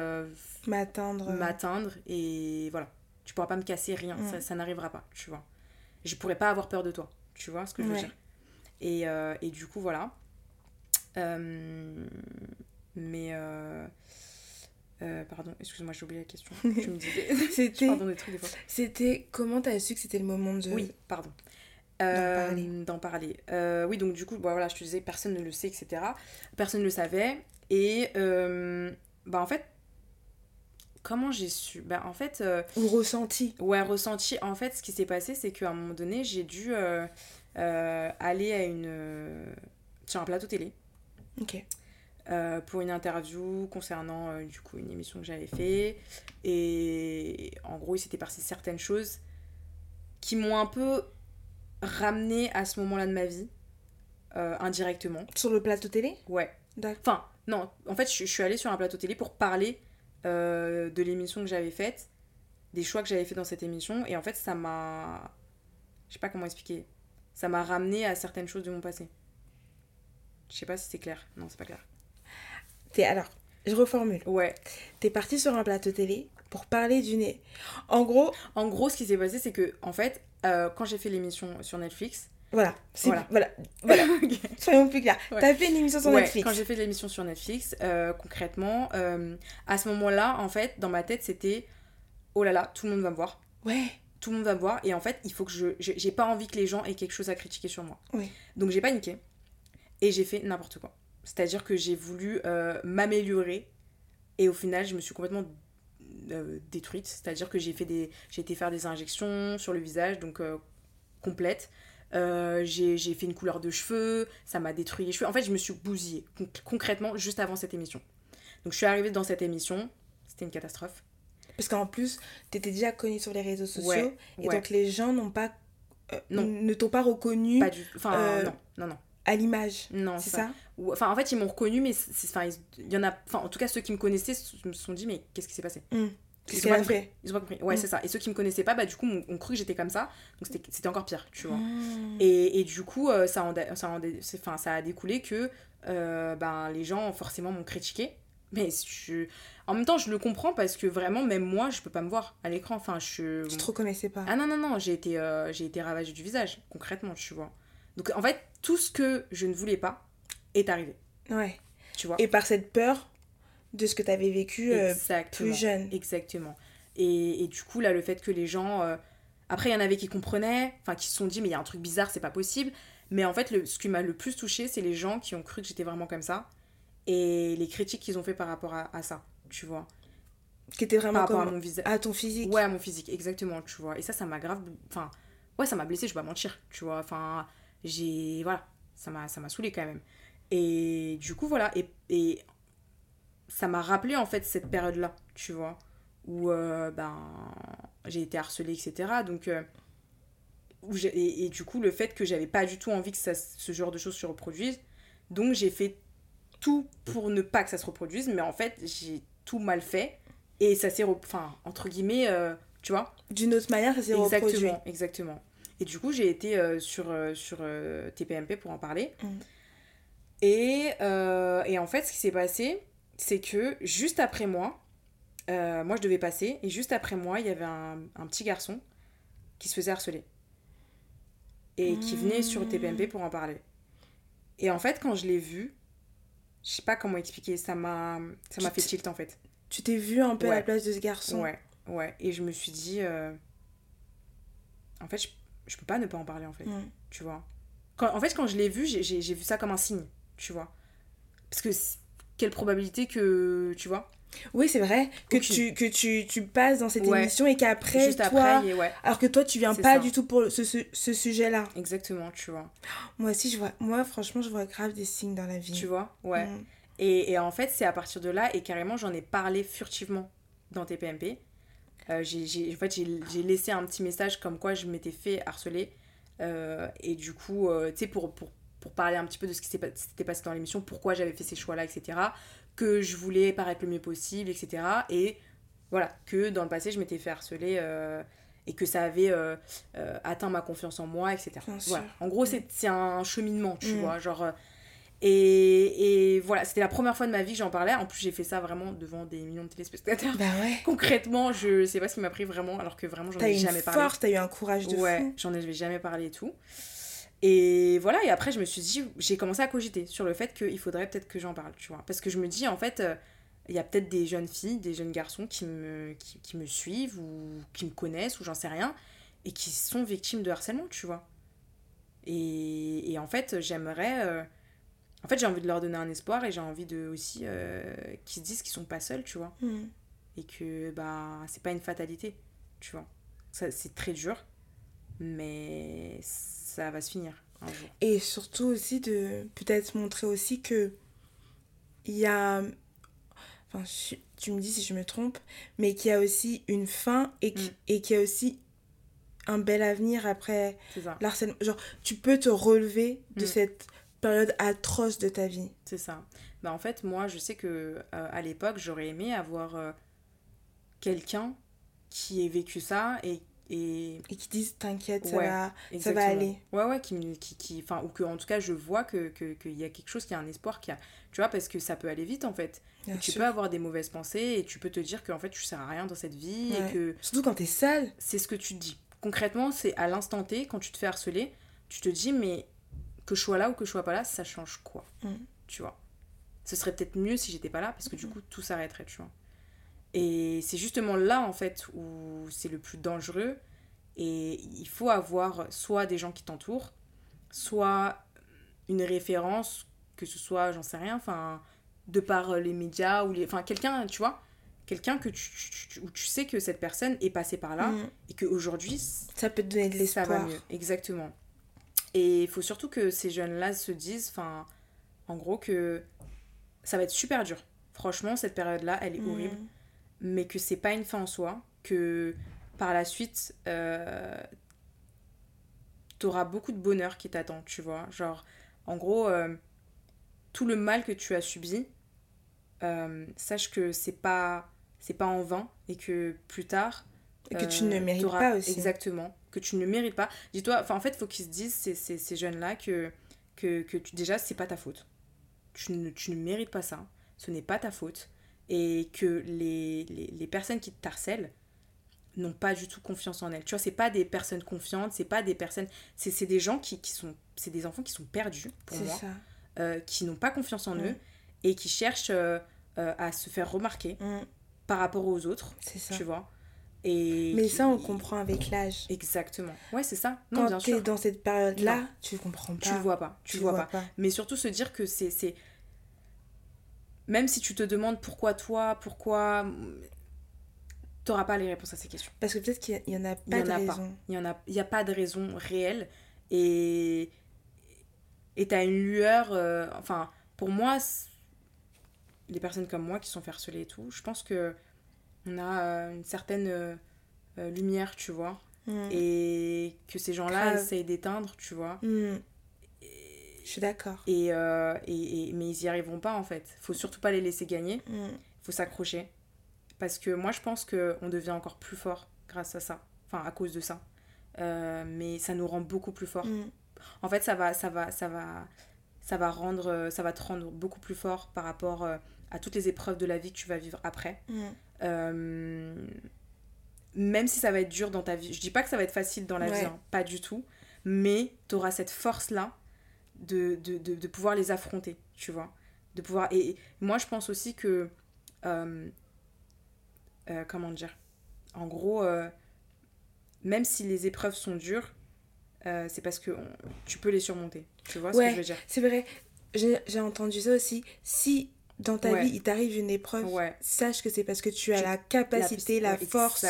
m'atteindre et voilà, tu pourras pas me casser rien, ça n'arrivera pas, tu vois. Je pourrais pas avoir peur de toi, tu vois ce que je veux dire. Et du coup voilà, pardon, excuse-moi, j'ai oublié la question. Tu me disais c'était comment t'as su que c'était le moment de d'en parler. Oui, donc du coup, bon, voilà, je te disais, personne ne le sait, etc. Personne ne le savait. Et en fait, comment j'ai su, en fait... Ou ressenti. Ouais, ressenti. En fait, ce qui s'est passé, c'est qu'à un moment donné, j'ai dû aller à sur un plateau télé. Ok. Pour une interview concernant, du coup, une émission que j'avais fait. Et en gros, il s'était passé certaines choses qui m'ont un peu... ramené à ce moment-là de ma vie, indirectement. Sur le plateau télé ? Ouais. D'accord. Enfin, non, en fait, je suis allée sur un plateau télé pour parler de l'émission que j'avais faite, des choix que j'avais faits dans cette émission, et en fait, ça m'a... Je sais pas comment expliquer. Ça m'a ramené à certaines choses de mon passé. Je sais pas si c'est clair. Non, c'est pas clair. Alors, je reformule. Ouais. T'es partie sur un plateau télé pour parler du nez. En gros, ce qui s'est passé, c'est que, en fait... quand j'ai fait l'émission sur Netflix, voilà. Okay. Soyons plus clairs. Ouais. T'as fait une émission sur Netflix. Quand j'ai fait l'émission sur Netflix, concrètement, à ce moment-là, en fait, dans ma tête, c'était oh là là, tout le monde va me voir. Ouais. Tout le monde va me voir, et en fait, il faut que j'ai pas envie que les gens aient quelque chose à critiquer sur moi. Ouais. Donc j'ai paniqué et j'ai fait n'importe quoi. C'est-à-dire que j'ai voulu m'améliorer, et au final, je me suis complètement détruite, c'est-à-dire que j'ai été faire des injections sur le visage, donc complète. J'ai fait une couleur de cheveux, ça m'a détruit les cheveux. En fait, je me suis bousillée concrètement juste avant cette émission. Donc je suis arrivée dans cette émission, c'était une catastrophe. Parce qu'en plus, t'étais déjà connue sur les réseaux sociaux, donc les gens n'ont pas, ne t'ont pas reconnue. Pas du tout. Enfin, non. À l'image, non, c'est ça. Enfin, en fait, ils m'ont reconnue, mais il y en a. Enfin, en tout cas, ceux qui me connaissaient me sont dit, mais qu'est-ce qui s'est passé ? Qu'est-ce qu'elle a fait ? Ils ont pas compris. Ouais, c'est ça. Et ceux qui me connaissaient pas, du coup, on cru que j'étais comme ça. Donc c'était encore pire, tu vois. Et du coup, ça a découlé que les gens forcément m'ont critiqué. Mais en même temps, je le comprends parce que vraiment, même moi, je peux pas me voir à l'écran. Enfin, tu te reconnaissais pas ? Ah non. J'ai été ravagée du visage, concrètement, tu vois. Donc en fait, tout ce que je ne voulais pas est arrivé. Ouais. Tu vois. Et par cette peur de ce que tu avais vécu plus jeune. Exactement. Et du coup, là, le fait que les gens... Après, il y en avait qui comprenaient, enfin, qui se sont dit, mais il y a un truc bizarre, c'est pas possible. Mais en fait, ce qui m'a le plus touchée, c'est les gens qui ont cru que j'étais vraiment comme ça. Et les critiques qu'ils ont fait par rapport à ça, tu vois. Qui étaient vraiment par rapport à mon visage. À ton physique. Ouais, à mon physique, exactement, tu vois. Et ça m'a grave... Enfin, ouais, ça m'a blessée, je vais pas mentir, tu vois. Enfin... Voilà, ça m'a saoulée quand même. Et du coup, voilà. Et ça m'a rappelé, en fait, cette période-là, tu vois, où j'ai été harcelée, etc. Donc, et du coup, le fait que j'avais pas du tout envie que ce genre de choses se reproduise, donc j'ai fait tout pour ne pas que ça se reproduise, mais en fait, j'ai tout mal fait. Et ça s'est, entre guillemets, tu vois. D'une autre manière, ça s'est reproduit. Exactement. Et du coup, j'ai été sur TPMP pour en parler. Et en fait, ce qui s'est passé, c'est que juste après moi, je devais passer. Et juste après moi, il y avait un petit garçon qui se faisait harceler. Et qui venait sur TPMP pour en parler. Et en fait, quand je l'ai vu, je sais pas comment expliquer, ça m'a fait tilt en fait. Tu t'es vue un peu à la place de ce garçon. Ouais. Et je me suis dit... En fait, je peux pas ne pas en parler, en fait, tu vois. Quand je l'ai vu, j'ai vu ça comme un signe, tu vois. Parce que quelle probabilité que, tu vois. Oui, c'est vrai, que tu passes dans cette émission et qu'après, alors que toi, tu viens c'est pas ça. Du tout pour ce sujet-là. Exactement, tu vois. Moi aussi, franchement, je vois grave des signes dans la vie. Tu vois, ouais. Et en fait, c'est à partir de là, et carrément, j'en ai parlé furtivement dans TPMP. J'ai laissé un petit message comme quoi je m'étais fait harceler et du coup tu sais pour parler un petit peu de ce qui s'était passé dans l'émission, pourquoi j'avais fait ces choix là, etc., que je voulais paraître le mieux possible, etc., et voilà, que dans le passé je m'étais fait harceler et que ça avait atteint ma confiance en moi, etc. Voilà. En gros, c'est un cheminement, tu vois, genre Et voilà, c'était la première fois de ma vie que j'en parlais. En plus, j'ai fait ça vraiment devant des millions de téléspectateurs. Bah ouais. Concrètement, je sais pas ce qui m'a pris vraiment, alors que vraiment, j'en ai jamais parlé. T'as eu une force, t'as eu un courage de fou. Ouais, j'en ai jamais parlé et tout. Et voilà, et après, je me suis dit, j'ai commencé à cogiter sur le fait qu'il faudrait peut-être que j'en parle, tu vois. Parce que je me dis, en fait, il y a peut-être des jeunes filles, des jeunes garçons qui me suivent ou qui me connaissent ou j'en sais rien et qui sont victimes de harcèlement, tu vois. Et en fait, j'aimerais... En fait, j'ai envie de leur donner un espoir et j'ai envie de aussi qu'ils se disent qu'ils sont pas seuls, tu vois. Mmh. Et que, bah, c'est pas une fatalité, tu vois. Ça, c'est très dur, mais ça va se finir un jour. Et surtout aussi de peut-être montrer aussi que il y a... Enfin, tu me dis si je me trompe, mais qu'il y a aussi une fin et qu'il y a aussi un bel avenir après l'harcèlement. Genre, tu peux te relever de cette... période atroce de ta vie. C'est ça. Bah en fait, moi, je sais que à l'époque, j'aurais aimé avoir quelqu'un qui ait vécu ça et qui dise t'inquiète, ouais, ça va aller. Ouais, ouais, qui enfin, ou que en tout cas, je vois que y a quelque chose, qu'il y a un espoir, qu'il y a, tu vois, parce que ça peut aller vite en fait. Et tu peux avoir des mauvaises pensées et tu peux te dire que en fait, tu sers à rien dans cette vie et que surtout quand t'es sale, c'est ce que tu te dis. Concrètement, c'est à l'instant T quand tu te fais harceler, tu te dis mais que je sois là ou que je sois pas là, ça change quoi, tu vois. Ce serait peut-être mieux si j'étais pas là, parce que du coup, tout s'arrêterait, tu vois. Et c'est justement là, en fait, où c'est le plus dangereux, et il faut avoir soit des gens qui t'entourent, soit une référence, que ce soit, j'en sais rien, enfin, de par les médias, ou les... enfin, quelqu'un, tu vois, quelqu'un que où tu sais que cette personne est passée par là, et qu'aujourd'hui, ça peut te donner de l'espoir. Ça va mieux, exactement. Et il faut surtout que ces jeunes-là se disent, enfin, en gros, que ça va être super dur. Franchement, cette période-là, elle est horrible, mais que c'est pas une fin en soi, que par la suite, t'auras beaucoup de bonheur qui t'attend, tu vois. Genre, en gros, tout le mal que tu as subi, sache que c'est pas en vain et que plus tard... Et que tu ne le mérites pas aussi. Exactement. Que tu ne le mérites pas. Dis-toi, enfin en fait, il faut qu'ils se disent, ces jeunes-là, que tu, déjà, c'est pas ta faute. Tu ne mérites pas ça. Ce n'est pas ta faute. Et que les personnes qui t'harcèlent n'ont pas du tout confiance en elles. Tu vois, c'est pas des personnes confiantes, c'est pas des personnes... C'est des gens qui sont... C'est des enfants qui sont perdus, pour moi. C'est ça. Qui n'ont pas confiance en eux et qui cherchent à se faire remarquer par rapport aux autres. C'est ça. Tu vois. Et mais ça on comprend avec l'âge. Exactement, ouais, c'est ça. Non, quand t'es dans cette période là, tu comprends pas, tu le vois pas. Mais surtout se dire que c'est même si tu te demandes pourquoi t'auras pas les réponses à ces questions, parce que peut-être qu'il y en a pas de raison. Il y a pas de raison réelle et t'as une lueur enfin pour moi les personnes comme moi qui sont harcelées et tout, je pense que on a une certaine lumière, tu vois, et que ces gens-là essayent d'éteindre, tu vois. Je suis d'accord. Mais ils n'y arriveront pas, en fait. Il ne faut surtout pas les laisser gagner. Il faut s'accrocher. Parce que moi, je pense qu'on devient encore plus fort grâce à ça. Enfin, à cause de ça. Mais ça nous rend beaucoup plus fort. En fait, ça va te rendre beaucoup plus fort par rapport à toutes les épreuves de la vie que tu vas vivre après. Même si ça va être dur dans ta vie, je dis pas que ça va être facile dans la vie, hein, pas du tout, mais t'auras cette force là de pouvoir les affronter, tu vois, de pouvoir. Et moi je pense aussi que comment dire, en gros, même si les épreuves sont dures, c'est parce que tu peux les surmonter, tu vois ce que je veux dire. C'est vrai, j'ai entendu ça aussi. Si dans ta vie, il t'arrive une épreuve, sache que c'est parce que tu as la capacité, la force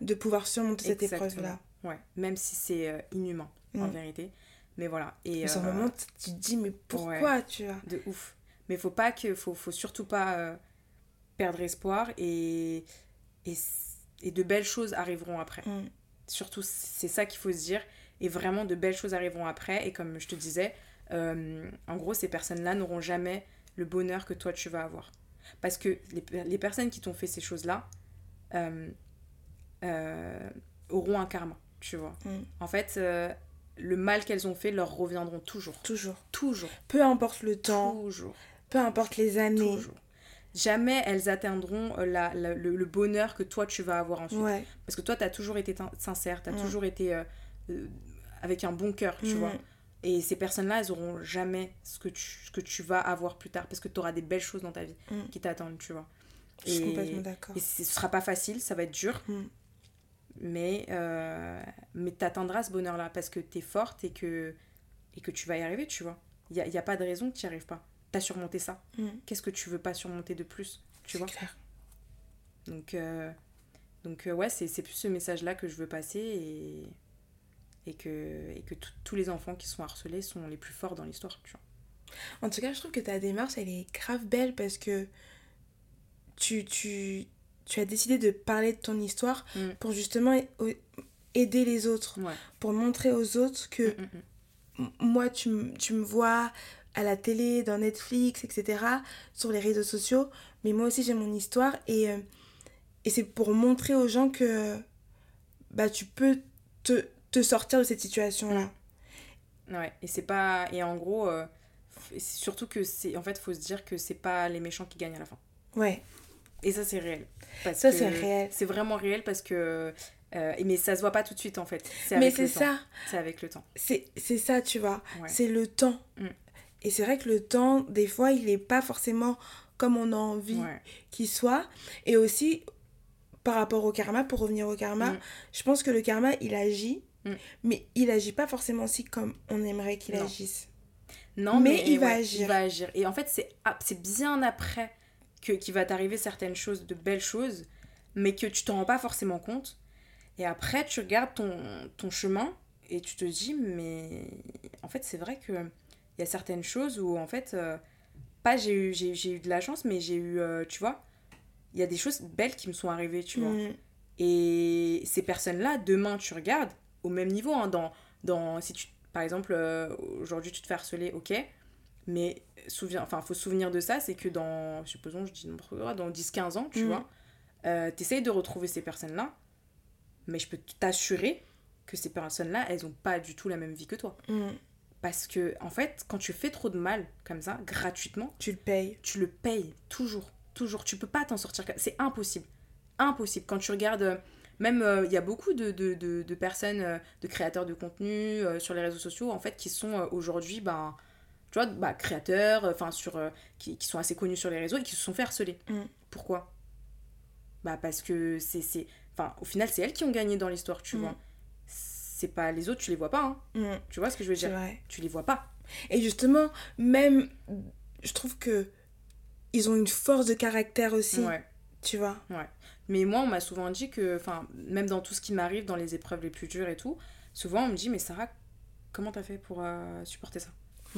de pouvoir surmonter cette épreuve-là. Ouais. Même si c'est inhumain, en vérité. Mais voilà. Et à un moment, tu te dis, mais pourquoi, tu vois. De ouf. Mais faut surtout pas perdre espoir et de belles choses arriveront après. Surtout, c'est ça qu'il faut se dire. Et vraiment, de belles choses arriveront après. Et comme je te disais, en gros, ces personnes-là n'auront jamais... le bonheur que toi tu vas avoir, parce que les personnes qui t'ont fait ces choses là auront un karma, tu vois. En fait, le mal qu'elles ont fait leur reviendront toujours. Toujours. Toujours. Peu importe le temps. Toujours. Peu importe les années. Toujours. Jamais elles atteindront le bonheur que toi tu vas avoir ensuite. Ouais. Parce que toi t'as toujours été sincère, t'as toujours été avec un bon cœur, tu vois. Et ces personnes-là, elles auront jamais ce que tu vas avoir plus tard, parce que t'auras des belles choses dans ta vie qui t'attendent, tu vois. Je suis complètement d'accord. Et ce sera pas facile, ça va être dur, mais t'atteindras ce bonheur-là parce que t'es forte et que tu vas y arriver, tu vois. Y a pas de raison que t'y arrives pas. T'as surmonté ça. Qu'est-ce que tu veux pas surmonter de plus, tu vois ? C'est clair. Donc, ouais, c'est plus ce message-là que je veux passer et que tous les enfants qui sont harcelés sont les plus forts dans l'histoire, tu vois. En tout cas, je trouve que ta démarche, elle est grave belle parce que tu as décidé de parler de ton histoire pour justement aider les autres, ouais. Pour montrer aux autres que moi, tu me vois... à la télé, dans Netflix, etc., sur les réseaux sociaux, mais moi aussi j'ai mon histoire et c'est pour montrer aux gens que bah, tu peux te sortir de cette situation-là. Ouais, et c'est pas... Et en gros, surtout que c'est... En fait, faut se dire que c'est pas les méchants qui gagnent à la fin. Ouais. Et ça, c'est réel. C'est réel. C'est vraiment réel parce que... mais ça se voit pas tout de suite, en fait. C'est avec le temps. C'est ça, tu vois. Ouais. C'est le temps. Et c'est vrai que le temps, des fois, il n'est pas forcément comme on a envie qu'il soit. Et aussi, par rapport au karma, pour revenir au karma, je pense que le karma, il agit, mais il n'agit pas forcément aussi comme on aimerait qu'il agisse. Non, mais il va agir. Il va agir. Et en fait, c'est bien après qu'il va t'arriver certaines choses, de belles choses, mais que tu t'en rends pas forcément compte. Et après, tu regardes ton chemin et tu te dis, mais en fait, c'est vrai que... Il y a certaines choses où en fait pas j'ai eu de la chance, mais j'ai eu tu vois, il y a des choses belles qui me sont arrivées, tu vois. Et ces personnes là demain tu regardes au même niveau, hein, si tu, par exemple, aujourd'hui tu te fais harceler, OK, mais faut se souvenir de ça, c'est que dans, supposons, je dis n'importe quoi, dans 10-15 ans, tu vois, t'essayes de retrouver ces personnes là, mais je peux t'assurer que ces personnes là elles ont pas du tout la même vie que toi. Parce que, en fait, quand tu fais trop de mal, comme ça, gratuitement... Tu le payes. Tu le payes, toujours, toujours. Tu peux pas t'en sortir. C'est impossible. Impossible. Quand tu regardes... Même, il y a beaucoup de personnes, de créateurs de contenu sur les réseaux sociaux, en fait, qui sont aujourd'hui, ben... Tu vois, ben, créateurs, qui sont assez connus sur les réseaux et qui se sont fait harceler. Pourquoi ? Bah, parce que c'est... Enfin, au final, c'est elles qui ont gagné dans l'histoire, tu vois. C'est pas les autres, tu les vois pas, hein. Tu vois ce que je veux dire, tu les vois pas. Et justement, même je trouve que ils ont une force de caractère aussi, tu vois. Mais moi, on m'a souvent dit que, enfin, même dans tout ce qui m'arrive, dans les épreuves les plus dures et tout, souvent on me dit, mais Sarah, comment t'as fait pour supporter ça,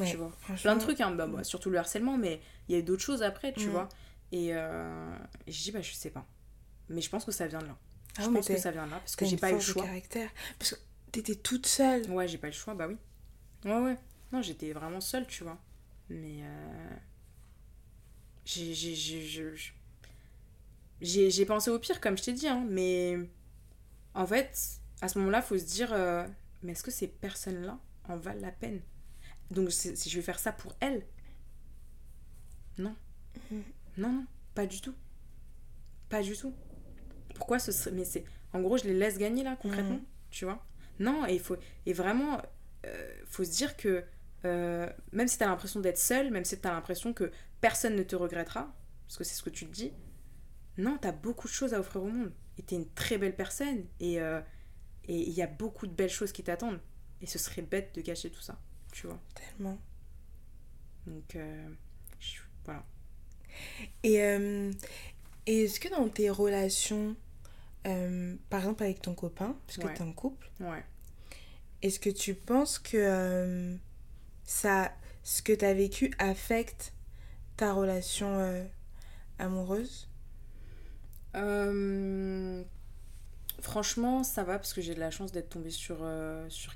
tu vois, plein de trucs, hein. Bah, surtout le harcèlement, mais il y a d'autres choses après, tu vois. Et je dis, bah, je sais pas, mais je pense que ça vient de là. Je pense que ça vient de là parce que j'ai pas eu le choix. Parce que t'étais toute seule. Ouais, j'ai pas le choix, bah oui. Ouais. Non, j'étais vraiment seule, tu vois. Mais... J'ai pensé au pire, comme je t'ai dit, hein. Mais... En fait, à ce moment-là, faut se dire... mais est-ce que ces personnes-là en valent la peine ? Donc, si je vais faire ça pour elles ? Non. Non, pas du tout. Pas du tout. Pourquoi ce serait... Mais c'est... En gros, je les laisse gagner, là, concrètement, tu vois. Non, et vraiment, faut se dire que même si t'as l'impression d'être seule, même si t'as l'impression que personne ne te regrettera, parce que c'est ce que tu te dis, non, t'as beaucoup de choses à offrir au monde. Et t'es une très belle personne, et il y a beaucoup de belles choses qui t'attendent. Et ce serait bête de gâcher tout ça, tu vois. Tellement. Donc, voilà. Et est-ce que dans tes relations... par exemple avec ton copain, parce que t'es en couple, est-ce que tu penses que ça, ce que t'as vécu affecte ta relation amoureuse ? Franchement, ça va, parce que j'ai de la chance d'être tombée sur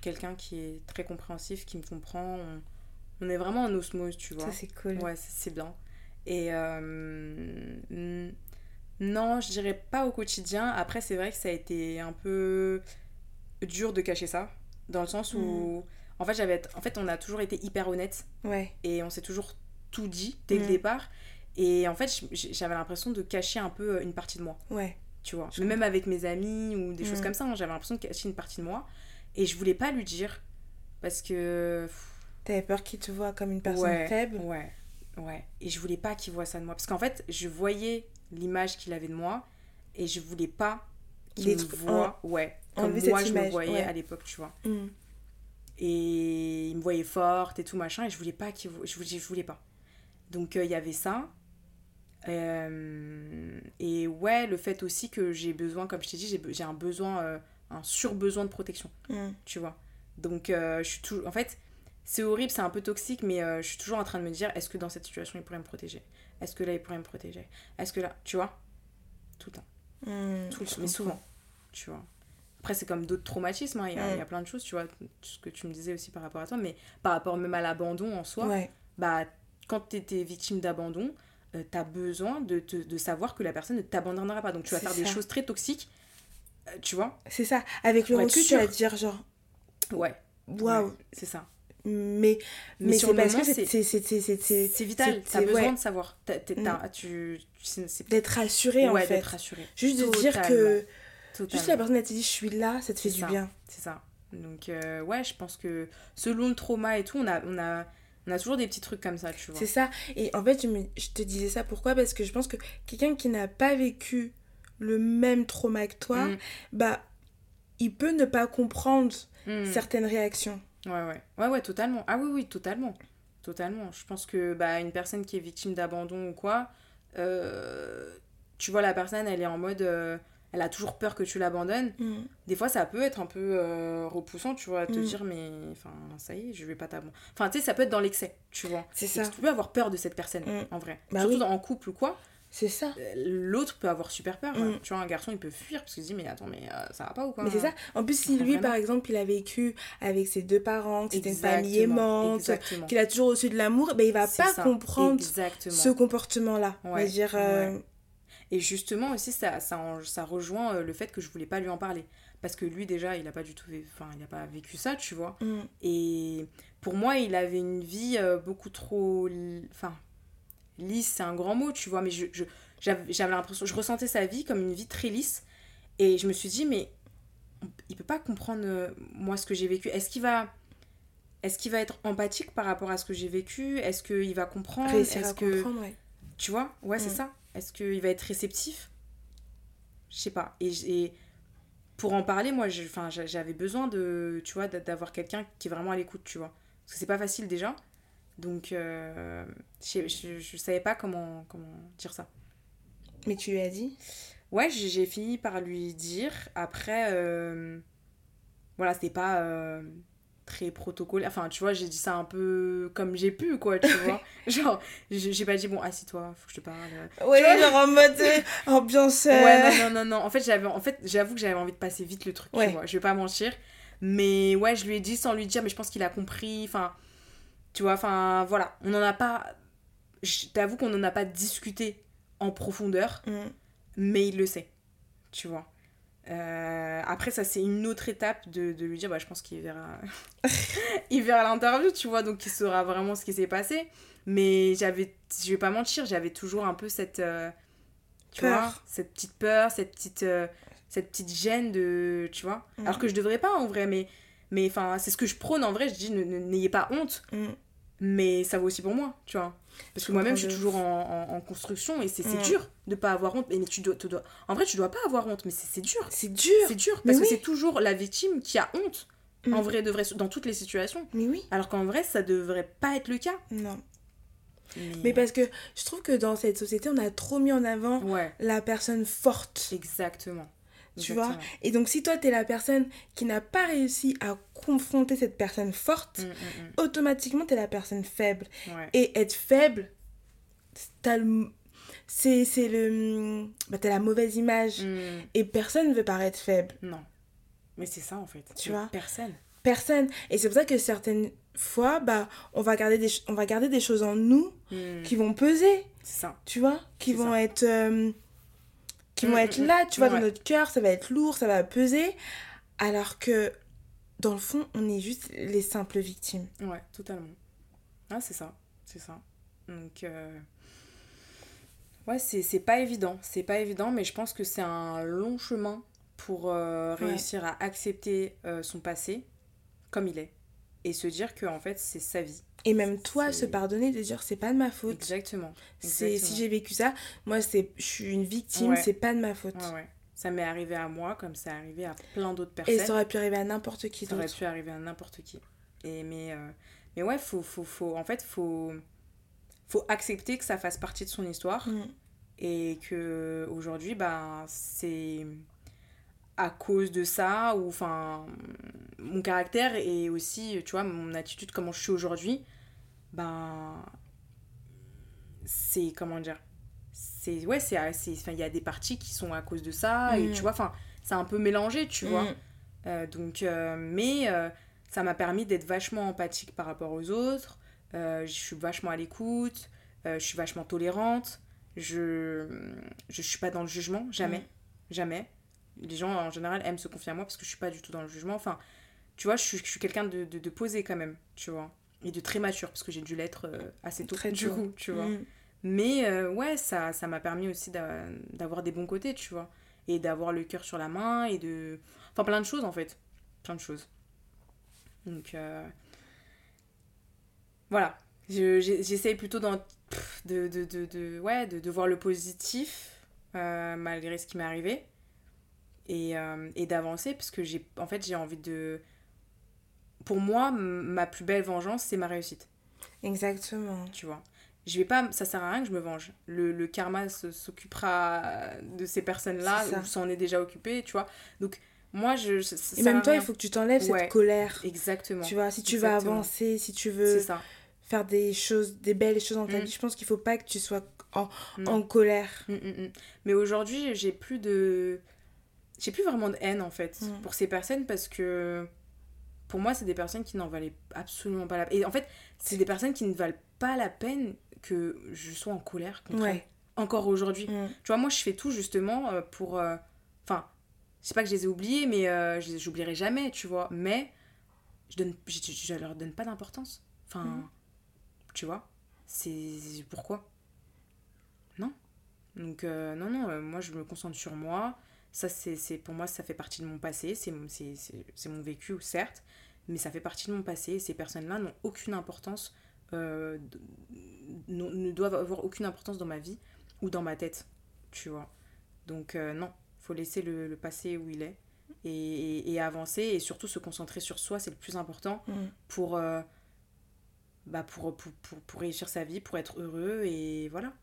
quelqu'un qui est très compréhensif, qui me comprend. On est vraiment en osmose, tu vois. Ça, c'est cool. Ouais, c'est bien. Et non, je dirais pas au quotidien. Après, c'est vrai que ça a été un peu dur de cacher ça. dans le sens où en fait on a toujours été hyper honnêtes et on s'est toujours tout dit dès le départ, et en fait j'avais l'impression de cacher un peu une partie de moi, tu vois, même avec mes amis ou des choses comme ça, hein, j'avais l'impression de cacher une partie de moi et je voulais pas lui dire parce que t'avais peur qu'il te voie comme une personne faible. Et je voulais pas qu'il voie ça de moi parce qu'en fait je voyais l'image qu'il avait de moi et je voulais pas qu'il me voie comme moi je me voyais à l'époque, tu vois. Et il me voyait forte et tout machin et je voulais pas qu'il je voulais pas. Donc il y avait ça et le fait aussi que j'ai besoin, comme je t'ai dit, j'ai un besoin, un surbesoin de protection, tu vois. Donc je suis toujours, en fait c'est horrible, c'est un peu toxique, mais je suis toujours en train de me dire, est-ce que dans cette situation il pourrait me protéger, est-ce que là il pourrait me protéger, est-ce que là, tu vois, tout le temps, tout le temps, mais souvent, tu vois. Après c'est comme d'autres traumatismes, hein. Il y a plein de choses, tu vois, ce que tu me disais aussi par rapport à toi, mais par rapport même à l'abandon en soi, bah quand t'étais victime d'abandon, t'as besoin de savoir que la personne ne t'abandonnera pas, donc tu vas faire des choses très toxiques, tu vois. C'est ça, avec le recul tu vas te dire genre waouh, c'est ça. Mais sur c'est le parce moment, que c'est vital, t'as besoin de savoir, c'est d'être rassuré, en fait, d'être rassuré, juste de dire que juste la personne a dit je suis là, ça te fait du bien, c'est ça. Donc je pense que selon le trauma et tout, on a toujours des petits trucs comme ça, tu vois. C'est ça, et en fait je te disais ça, pourquoi, parce que je pense que quelqu'un qui n'a pas vécu le même trauma que toi, bah il peut ne pas comprendre certaines réactions. Ouais, totalement. Ah oui, totalement. Je pense que une personne qui est victime d'abandon ou quoi, tu vois, la personne elle est en mode elle a toujours peur que tu l'abandonnes. Des fois, ça peut être un peu repoussant, tu vois, à te dire, mais enfin, ça y est, je vais pas t'abandonner. Enfin, tu sais, ça peut être dans l'excès, tu vois. C'est ça. Tu peux avoir peur de cette personne, en vrai. Bah surtout en couple ou quoi. C'est ça. L'autre peut avoir super peur. Hein. Tu vois, un garçon, il peut fuir parce qu'il se dit, mais attends, mais ça va pas ou quoi. Mais c'est ça. En plus, si lui, par exemple, il a vécu avec ses deux parents, que c'était une famille aimante, qu'il a toujours reçu de l'amour, ben, il va pas comprendre ce comportement-là. On va dire... Et justement aussi ça rejoint le fait que je voulais pas lui en parler parce que lui déjà il a pas du tout il a pas vécu ça, tu vois. Et pour moi il avait une vie beaucoup trop lisse, c'est un grand mot, tu vois, mais j'avais l'impression, je ressentais sa vie comme une vie très lisse et je me suis dit, mais il peut pas comprendre moi ce que j'ai vécu, est-ce qu'il va être empathique par rapport à ce que j'ai vécu, est-ce qu'il va comprendre, tu vois, c'est ça. Est-ce qu'il va être réceptif ? Je sais pas. Et pour en parler, moi, j'avais besoin de, tu vois, d'avoir quelqu'un qui est vraiment à l'écoute, tu vois. Parce que c'est pas facile déjà. Donc, je savais pas comment dire ça. Mais tu lui as dit ? Ouais, j'ai fini par lui dire. Après, c'était pas très protocolaire. Enfin, tu vois, j'ai dit ça un peu comme j'ai pu, quoi, tu vois. Genre, j'ai pas dit, bon, assis-toi, faut que je te parle. Ouais, tu vois, genre en mode ambiance. Non. En fait, j'avoue que j'avais envie de passer vite le truc, tu vois. Je vais pas mentir. Mais ouais, je lui ai dit sans lui dire, mais je pense qu'il a compris. Enfin, tu vois, enfin, voilà. On en a pas. Je t'avoue qu'on en a pas discuté en profondeur, mais il le sait, tu vois. Après ça c'est une autre étape de lui dire, je pense qu'il verra il verra l'interview, tu vois, donc il saura vraiment ce qui s'est passé, mais je vais pas mentir, j'avais toujours un peu cette peur, cette petite gêne de, tu vois, alors que je devrais pas en vrai, mais enfin c'est ce que je prône en vrai, je dis n'ayez pas honte, mais ça vaut aussi pour moi, tu vois, parce que moi-même je suis toujours en construction et c'est dur de pas avoir honte, mais tu dois en vrai, tu dois pas avoir honte, mais c'est dur parce que c'est toujours la victime qui a honte, en vrai, de vrai, dans toutes les situations, mais alors qu'en vrai ça devrait pas être le cas, non, mais parce que je trouve que dans cette société on a trop mis en avant la personne forte, exactement. Vois, et donc si toi t'es la personne qui n'a pas réussi à confronter cette personne forte, automatiquement t'es la personne faible, et être faible, t'as la mauvaise image, et personne ne veut paraître faible, non, mais c'est ça en fait, tu vois, personne, et c'est pour ça que certaines fois on va garder des choses en nous qui vont peser, c'est ça, tu vois, qui vont être là, tu vois, dans notre cœur, ça va être lourd, ça va peser, alors que dans le fond, on est juste les simples victimes. Ouais, totalement. Ah, c'est ça, c'est ça. Donc, ouais, c'est pas évident, mais je pense que c'est un long chemin pour réussir à accepter son passé comme il est. Et se dire que, en fait, c'est sa vie. Et même toi, se pardonner de dire, c'est pas de ma faute. Exactement. C'est, si j'ai vécu ça, moi, je suis une victime, ouais. C'est pas de ma faute. Ouais, ouais. Ça m'est arrivé à moi, comme ça est arrivé à plein d'autres personnes. Et ça aurait pu arriver à n'importe qui d'autre. Et mais ouais, faut accepter que ça fasse partie de son histoire. Mmh. Et qu'aujourd'hui, bah, c'est... à cause de ça, ou enfin mon caractère et aussi, tu vois, mon attitude, comment je suis aujourd'hui, ben c'est, comment dire, c'est, ouais, c'est, enfin il y a des parties qui sont à cause de ça, et tu vois, enfin c'est un peu mélangé, tu vois, donc mais ça m'a permis d'être vachement empathique par rapport aux autres, je suis vachement à l'écoute, je suis vachement tolérante, je suis pas dans le jugement, jamais. Les gens, en général, aiment se confier à moi parce que je suis pas du tout dans le jugement. Enfin, tu vois, je suis quelqu'un de posé quand même, tu vois. Et de très mature, parce que j'ai dû l'être assez tôt, du coup, tu vois. Mais ouais, ça m'a permis aussi d'avoir des bons côtés, tu vois. Et d'avoir le cœur sur la main, et de... Enfin, plein de choses, en fait. Plein de choses. Donc, voilà. J'essaye plutôt de voir le positif, malgré ce qui m'est arrivé. Et d'avancer, parce que j'ai envie de... Pour moi, ma plus belle vengeance, c'est ma réussite. Exactement. Tu vois. Je vais pas... Ça sert à rien que je me venge. Le karma s'occupera de ces personnes-là, ou s'en est déjà occupé, tu vois. Donc, moi, et même toi, il faut que tu t'enlèves cette colère. Exactement. Tu vois, si tu veux avancer, si tu veux faire des choses, des belles choses dans ta vie, je pense qu'il faut pas que tu sois en colère. Mais aujourd'hui, j'ai plus vraiment de haine, en fait, pour ces personnes, parce que pour moi, c'est des personnes qui n'en valaient absolument pas la peine. Et en fait, c'est des personnes qui ne valent pas la peine que je sois en colère contre elles. Encore aujourd'hui. Tu vois, moi, je fais tout, justement, pour... Enfin, je sais pas que je les ai oubliées, mais je n'oublierai jamais, tu vois. Mais je leur donne pas d'importance. Enfin, tu vois, c'est... Pourquoi ? Non. Donc, non, moi, je me concentre sur moi. Ça, c'est pour moi, ça fait partie de mon passé, c'est mon vécu, certes, mais ça fait partie de mon passé, et ces personnes-là n'ont aucune importance, ne doivent avoir aucune importance dans ma vie ou dans ma tête, tu vois. Donc non, faut laisser le passé où il est, et avancer, et surtout se concentrer sur soi, c'est le plus important pour réussir sa vie, pour être heureux, et voilà,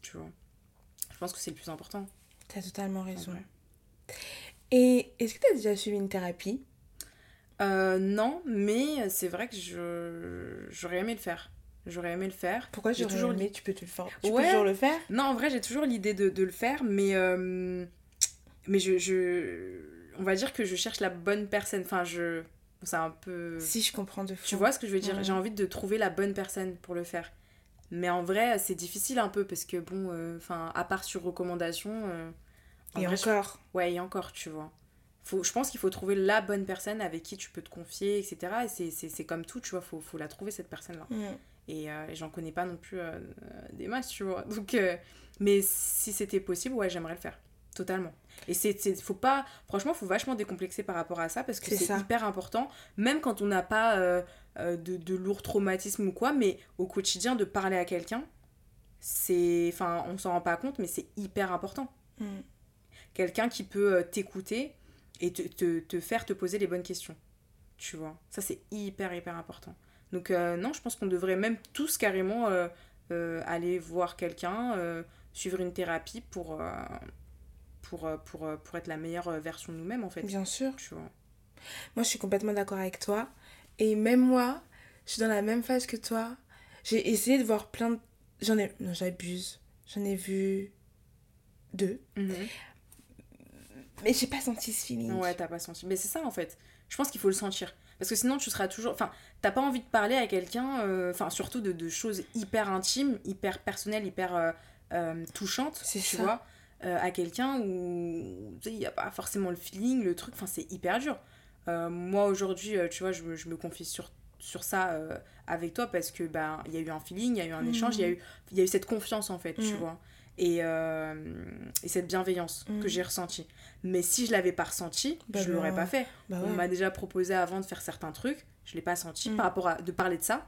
tu vois. Je pense que c'est le plus important. T'as totalement raison. Ouais. Et est-ce que tu as déjà suivi une thérapie ? Non, mais c'est vrai que j'aurais aimé le faire. Pourquoi j'ai toujours aimé ? Tu peux toujours le faire ? Non, en vrai, j'ai toujours l'idée de le faire, mais on va dire que je cherche la bonne personne. Enfin, c'est un peu... Si, je comprends de fou. Tu vois ce que je veux dire ? Ouais. J'ai envie de trouver la bonne personne pour le faire. Mais en vrai, c'est difficile un peu, parce que bon, à part sur recommandation... Et encore, tu vois. Je pense qu'il faut trouver la bonne personne avec qui tu peux te confier, etc. Et c'est comme tout, tu vois, faut la trouver, cette personne-là. Et j'en connais pas non plus des masses, tu vois. Donc, mais si c'était possible, ouais, j'aimerais le faire. Totalement. Et faut pas... Franchement, faut vachement décomplexer par rapport à ça, parce que c'est hyper important, même quand on n'a pas de lourds traumatismes ou quoi, mais au quotidien, de parler à quelqu'un, c'est... Enfin, on s'en rend pas compte, mais c'est hyper important. Quelqu'un qui peut t'écouter et te faire te poser les bonnes questions, tu vois. Ça, c'est hyper, hyper important. Donc, non, je pense qu'on devrait même tous carrément aller voir quelqu'un, suivre une thérapie pour être la meilleure version de nous-mêmes, en fait. Bien sûr. Tu vois. Moi, je suis complètement d'accord avec toi. Et même moi, je suis dans la même phase que toi. J'ai essayé de voir plein de... Non, j'abuse. J'en ai vu 2. Mais j'ai pas senti ce feeling. Ouais, t'as pas senti. Mais c'est ça, en fait. Je pense qu'il faut le sentir. Parce que sinon, tu seras toujours... Enfin, t'as pas envie de parler à quelqu'un, surtout de choses hyper intimes, hyper personnelles, hyper touchantes, c'est tu ça. Vois, à quelqu'un où, tu sais, il y a pas forcément le feeling, le truc. Enfin, c'est hyper dur. Moi aujourd'hui, tu vois, je me confie sur ça avec toi parce que ben il y a eu un feeling, il y a eu un échange, il y a eu cette confiance en fait, tu vois, et cette bienveillance que j'ai ressentie. Mais si je l'avais pas ressentie, je l'aurais pas fait. On m'a déjà proposé avant de faire certains trucs, je l'ai pas senti par rapport à de parler de ça.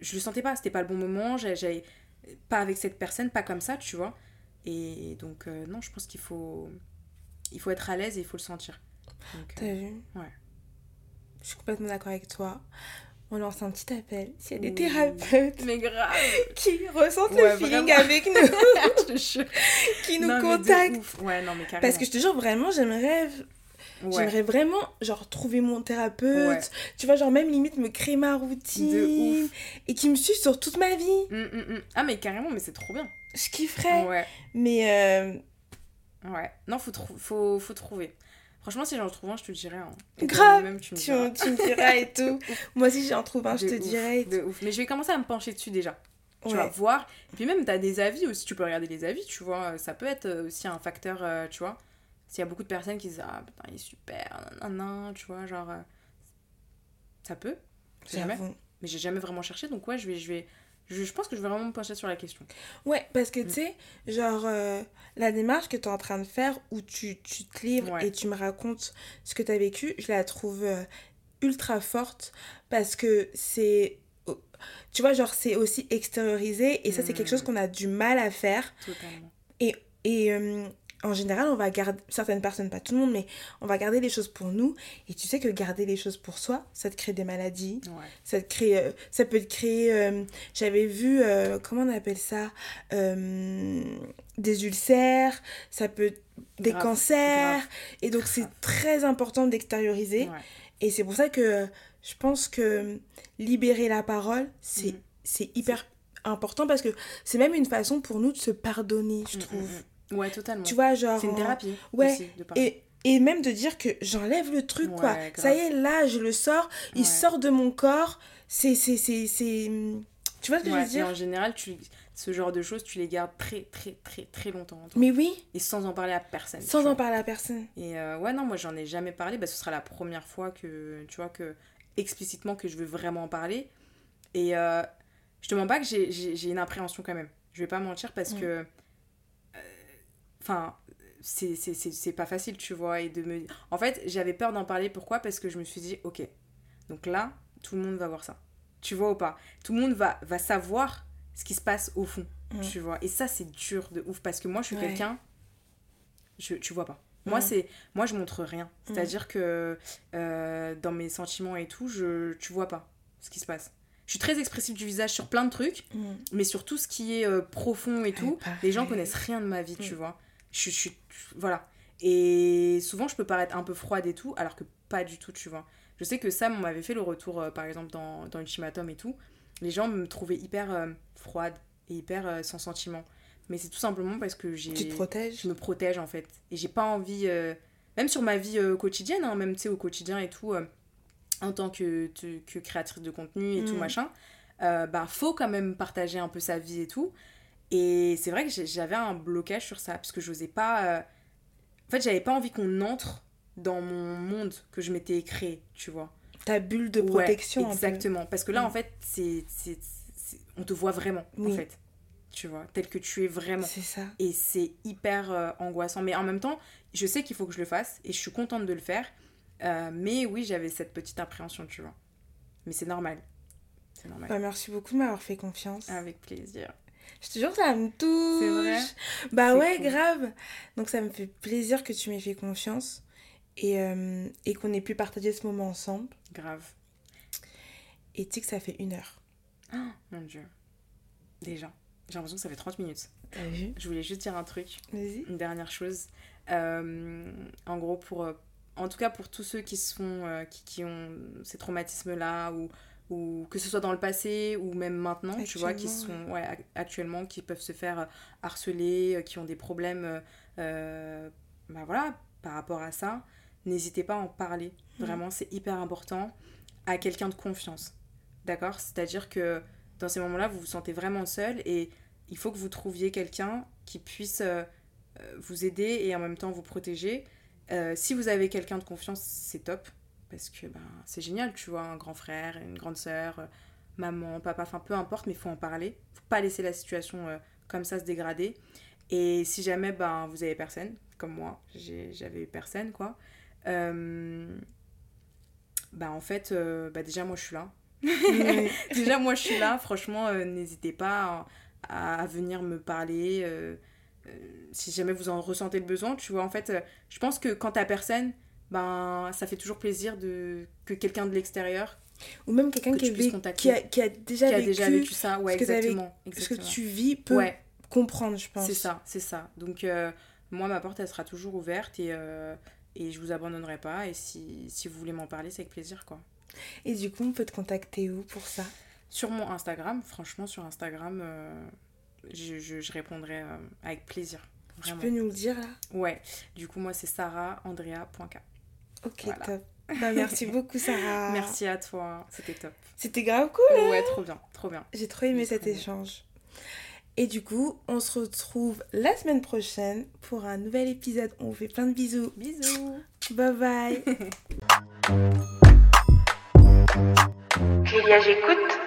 Je le sentais pas, c'était pas le bon moment, j'avais pas avec cette personne, pas comme ça, tu vois. Et donc non, je pense qu'il faut être à l'aise et il faut le sentir. Donc, t'as vu ? Ouais. Je suis complètement d'accord avec toi. On lance un petit appel. S'il y a des thérapeutes mais grave. Qui ressentent le feeling vraiment. Avec nous, je te jure. Qui nous contactent. Ouais, non, mais carrément. Parce que je te jure, vraiment, j'aimerais vraiment, genre, trouver mon thérapeute. Ouais. Tu vois, genre, même limite, me créer ma routine. De ouf. Et qui me suive sur toute ma vie. Ah, mais carrément, mais c'est trop bien. Je kifferais. Ouais. Mais. Ouais. Non, faut trouver. Franchement, si j'en trouve un, je te le dirai. Hein. Grave! Même, tu me diras et tout. Moi aussi, j'en trouve un, je te dirai. De ouf. Mais je vais commencer à me pencher dessus déjà. Tu vas voir. Et puis même, t'as des avis aussi. Tu peux regarder les avis, tu vois. Ça peut être aussi un facteur, tu vois. S'il y a beaucoup de personnes qui disent ah putain, il est super, nanana, tu vois, genre. Ça peut. Jamais. Mais j'ai jamais vraiment cherché, donc ouais, je pense que je vais vraiment me pencher sur la question. Ouais, parce que tu sais, genre, la démarche que tu es en train de faire, où tu te livres et tu me racontes ce que tu as vécu, je la trouve ultra forte parce que c'est... Tu vois, genre, c'est aussi extériorisé et ça, c'est quelque chose qu'on a du mal à faire. Totalement. Et en général, on va garder... Certaines personnes, pas tout le monde, mais on va garder les choses pour nous. Et tu sais que garder les choses pour soi, ça te crée des maladies. Ouais. Ça peut te créer... j'avais vu... comment on appelle ça ? Des ulcères. Ça peut... Des cancers. Grave. Et donc, c'est très important d'extérioriser. Ouais. Et c'est pour ça que je pense que libérer la parole, c'est hyper important. Parce que c'est même une façon pour nous de se pardonner, je trouve. Ouais, totalement. Tu vois, genre... C'est une thérapie aussi, de parler. Et même de dire que j'enlève le truc, quoi. Grave. Ça y est, là, je le sors. Il sort de mon corps. C'est... Tu vois ce que je veux dire ? En général, ce genre de choses, tu les gardes très, très, très, très longtemps. En toi. Mais oui. Et sans en parler à personne. Sans en parler à personne. Et ouais, non, moi, j'en ai jamais parlé. Bah, ce sera la première fois que, tu vois, que explicitement que je veux vraiment en parler. Et je te mens pas que j'ai une appréhension quand même. Je vais pas mentir parce que... Enfin, c'est pas facile, tu vois, et de me... En fait, j'avais peur d'en parler, pourquoi ? Parce que je me suis dit, ok, donc là, tout le monde va voir ça, tu vois ou pas ? Tout le monde va savoir ce qui se passe au fond, tu vois, et ça, c'est dur de ouf, parce que moi, je suis quelqu'un, tu vois pas. Moi, moi, je montre rien, c'est-à-dire que dans mes sentiments et tout, tu vois pas ce qui se passe. Je suis très expressive du visage sur plein de trucs, mais sur tout ce qui est profond et tout, les gens connaissent rien de ma vie, tu vois. Je suis voilà, et souvent je peux paraître un peu froide et tout, alors que pas du tout, tu vois. Je sais que Sam, on m'avait fait le retour par exemple dans Ultimatum et tout, les gens me trouvaient hyper froide et hyper sans sentiment, mais c'est tout simplement parce que je me protège en fait, et j'ai pas envie même sur ma vie quotidienne, hein, même tu sais au quotidien et tout, en tant que créatrice de contenu et tout machin, bah faut quand même partager un peu sa vie et tout. Et c'est vrai que j'avais un blocage sur ça, parce que j'osais pas... En fait, j'avais pas envie qu'on entre dans mon monde que je m'étais créé, tu vois. Ta bulle de protection. Ouais, exactement. Parce que là, en fait, c'est... on te voit vraiment, en fait. Tu vois, tel que tu es vraiment. C'est ça. Et c'est hyper angoissant. Mais en même temps, je sais qu'il faut que je le fasse, et je suis contente de le faire. Mais oui, j'avais cette petite appréhension, tu vois. Mais c'est normal. C'est normal. Bah, merci beaucoup de m'avoir fait confiance. Avec plaisir. Je te jure, ça me touche. C'est vrai ? Bah c'est cool. Grave. Donc ça me fait plaisir que tu m'aies fait confiance et qu'on ait pu partager ce moment ensemble. Grave. Et tu sais que ça fait 1 heure. Oh mon Dieu. Déjà. J'ai l'impression que ça fait 30 minutes. T'as vu ? Je voulais juste dire un truc. Vas-y. Une dernière chose. En gros, en tout cas pour tous ceux qui sont, qui ont ces traumatismes-là ou que ce soit dans le passé ou même maintenant, tu vois, qui sont actuellement, qui peuvent se faire harceler, qui ont des problèmes bah voilà, par rapport à ça, n'hésitez pas à en parler, vraiment c'est hyper important, à quelqu'un de confiance, d'accord ? C'est-à-dire que dans ces moments-là, vous vous sentez vraiment seul et il faut que vous trouviez quelqu'un qui puisse vous aider et en même temps vous protéger. Si vous avez quelqu'un de confiance, c'est top, parce que ben, c'est génial, tu vois, un grand frère, une grande sœur, maman, papa, enfin peu importe, mais il faut en parler. Faut pas laisser la situation comme ça se dégrader. Et si jamais ben, vous avez personne, comme moi, j'avais eu personne, quoi, bah en fait, bah déjà moi je suis là. Déjà moi je suis là, franchement, n'hésitez pas à venir me parler si jamais vous en ressentez le besoin, tu vois. En fait, je pense que quand t'as personne, ben, ça fait toujours plaisir que quelqu'un de l'extérieur, ou même quelqu'un qui a déjà vécu ça, ouais, exactement. Ce que tu vis peut comprendre, je pense. C'est ça. Donc moi, ma porte, elle sera toujours ouverte et je vous abandonnerai pas. Et si vous voulez m'en parler, c'est avec plaisir, quoi. Et du coup, on peut te contacter où pour ça ? Sur mon Instagram. Franchement, sur Instagram, je répondrai avec plaisir. Vraiment. Tu peux nous le dire, là ? Ouais. Du coup, moi, c'est sarahandrea.ca. Ok, voilà. Top. Ben, merci beaucoup, Sarah. Merci à toi. C'était top. C'était grave cool, hein ? Ouais, trop bien. J'ai trop aimé cet échange. Et du coup, on se retrouve la semaine prochaine pour un nouvel épisode. On vous fait plein de bisous. Bisous. Bye bye. Clélia, j'écoute.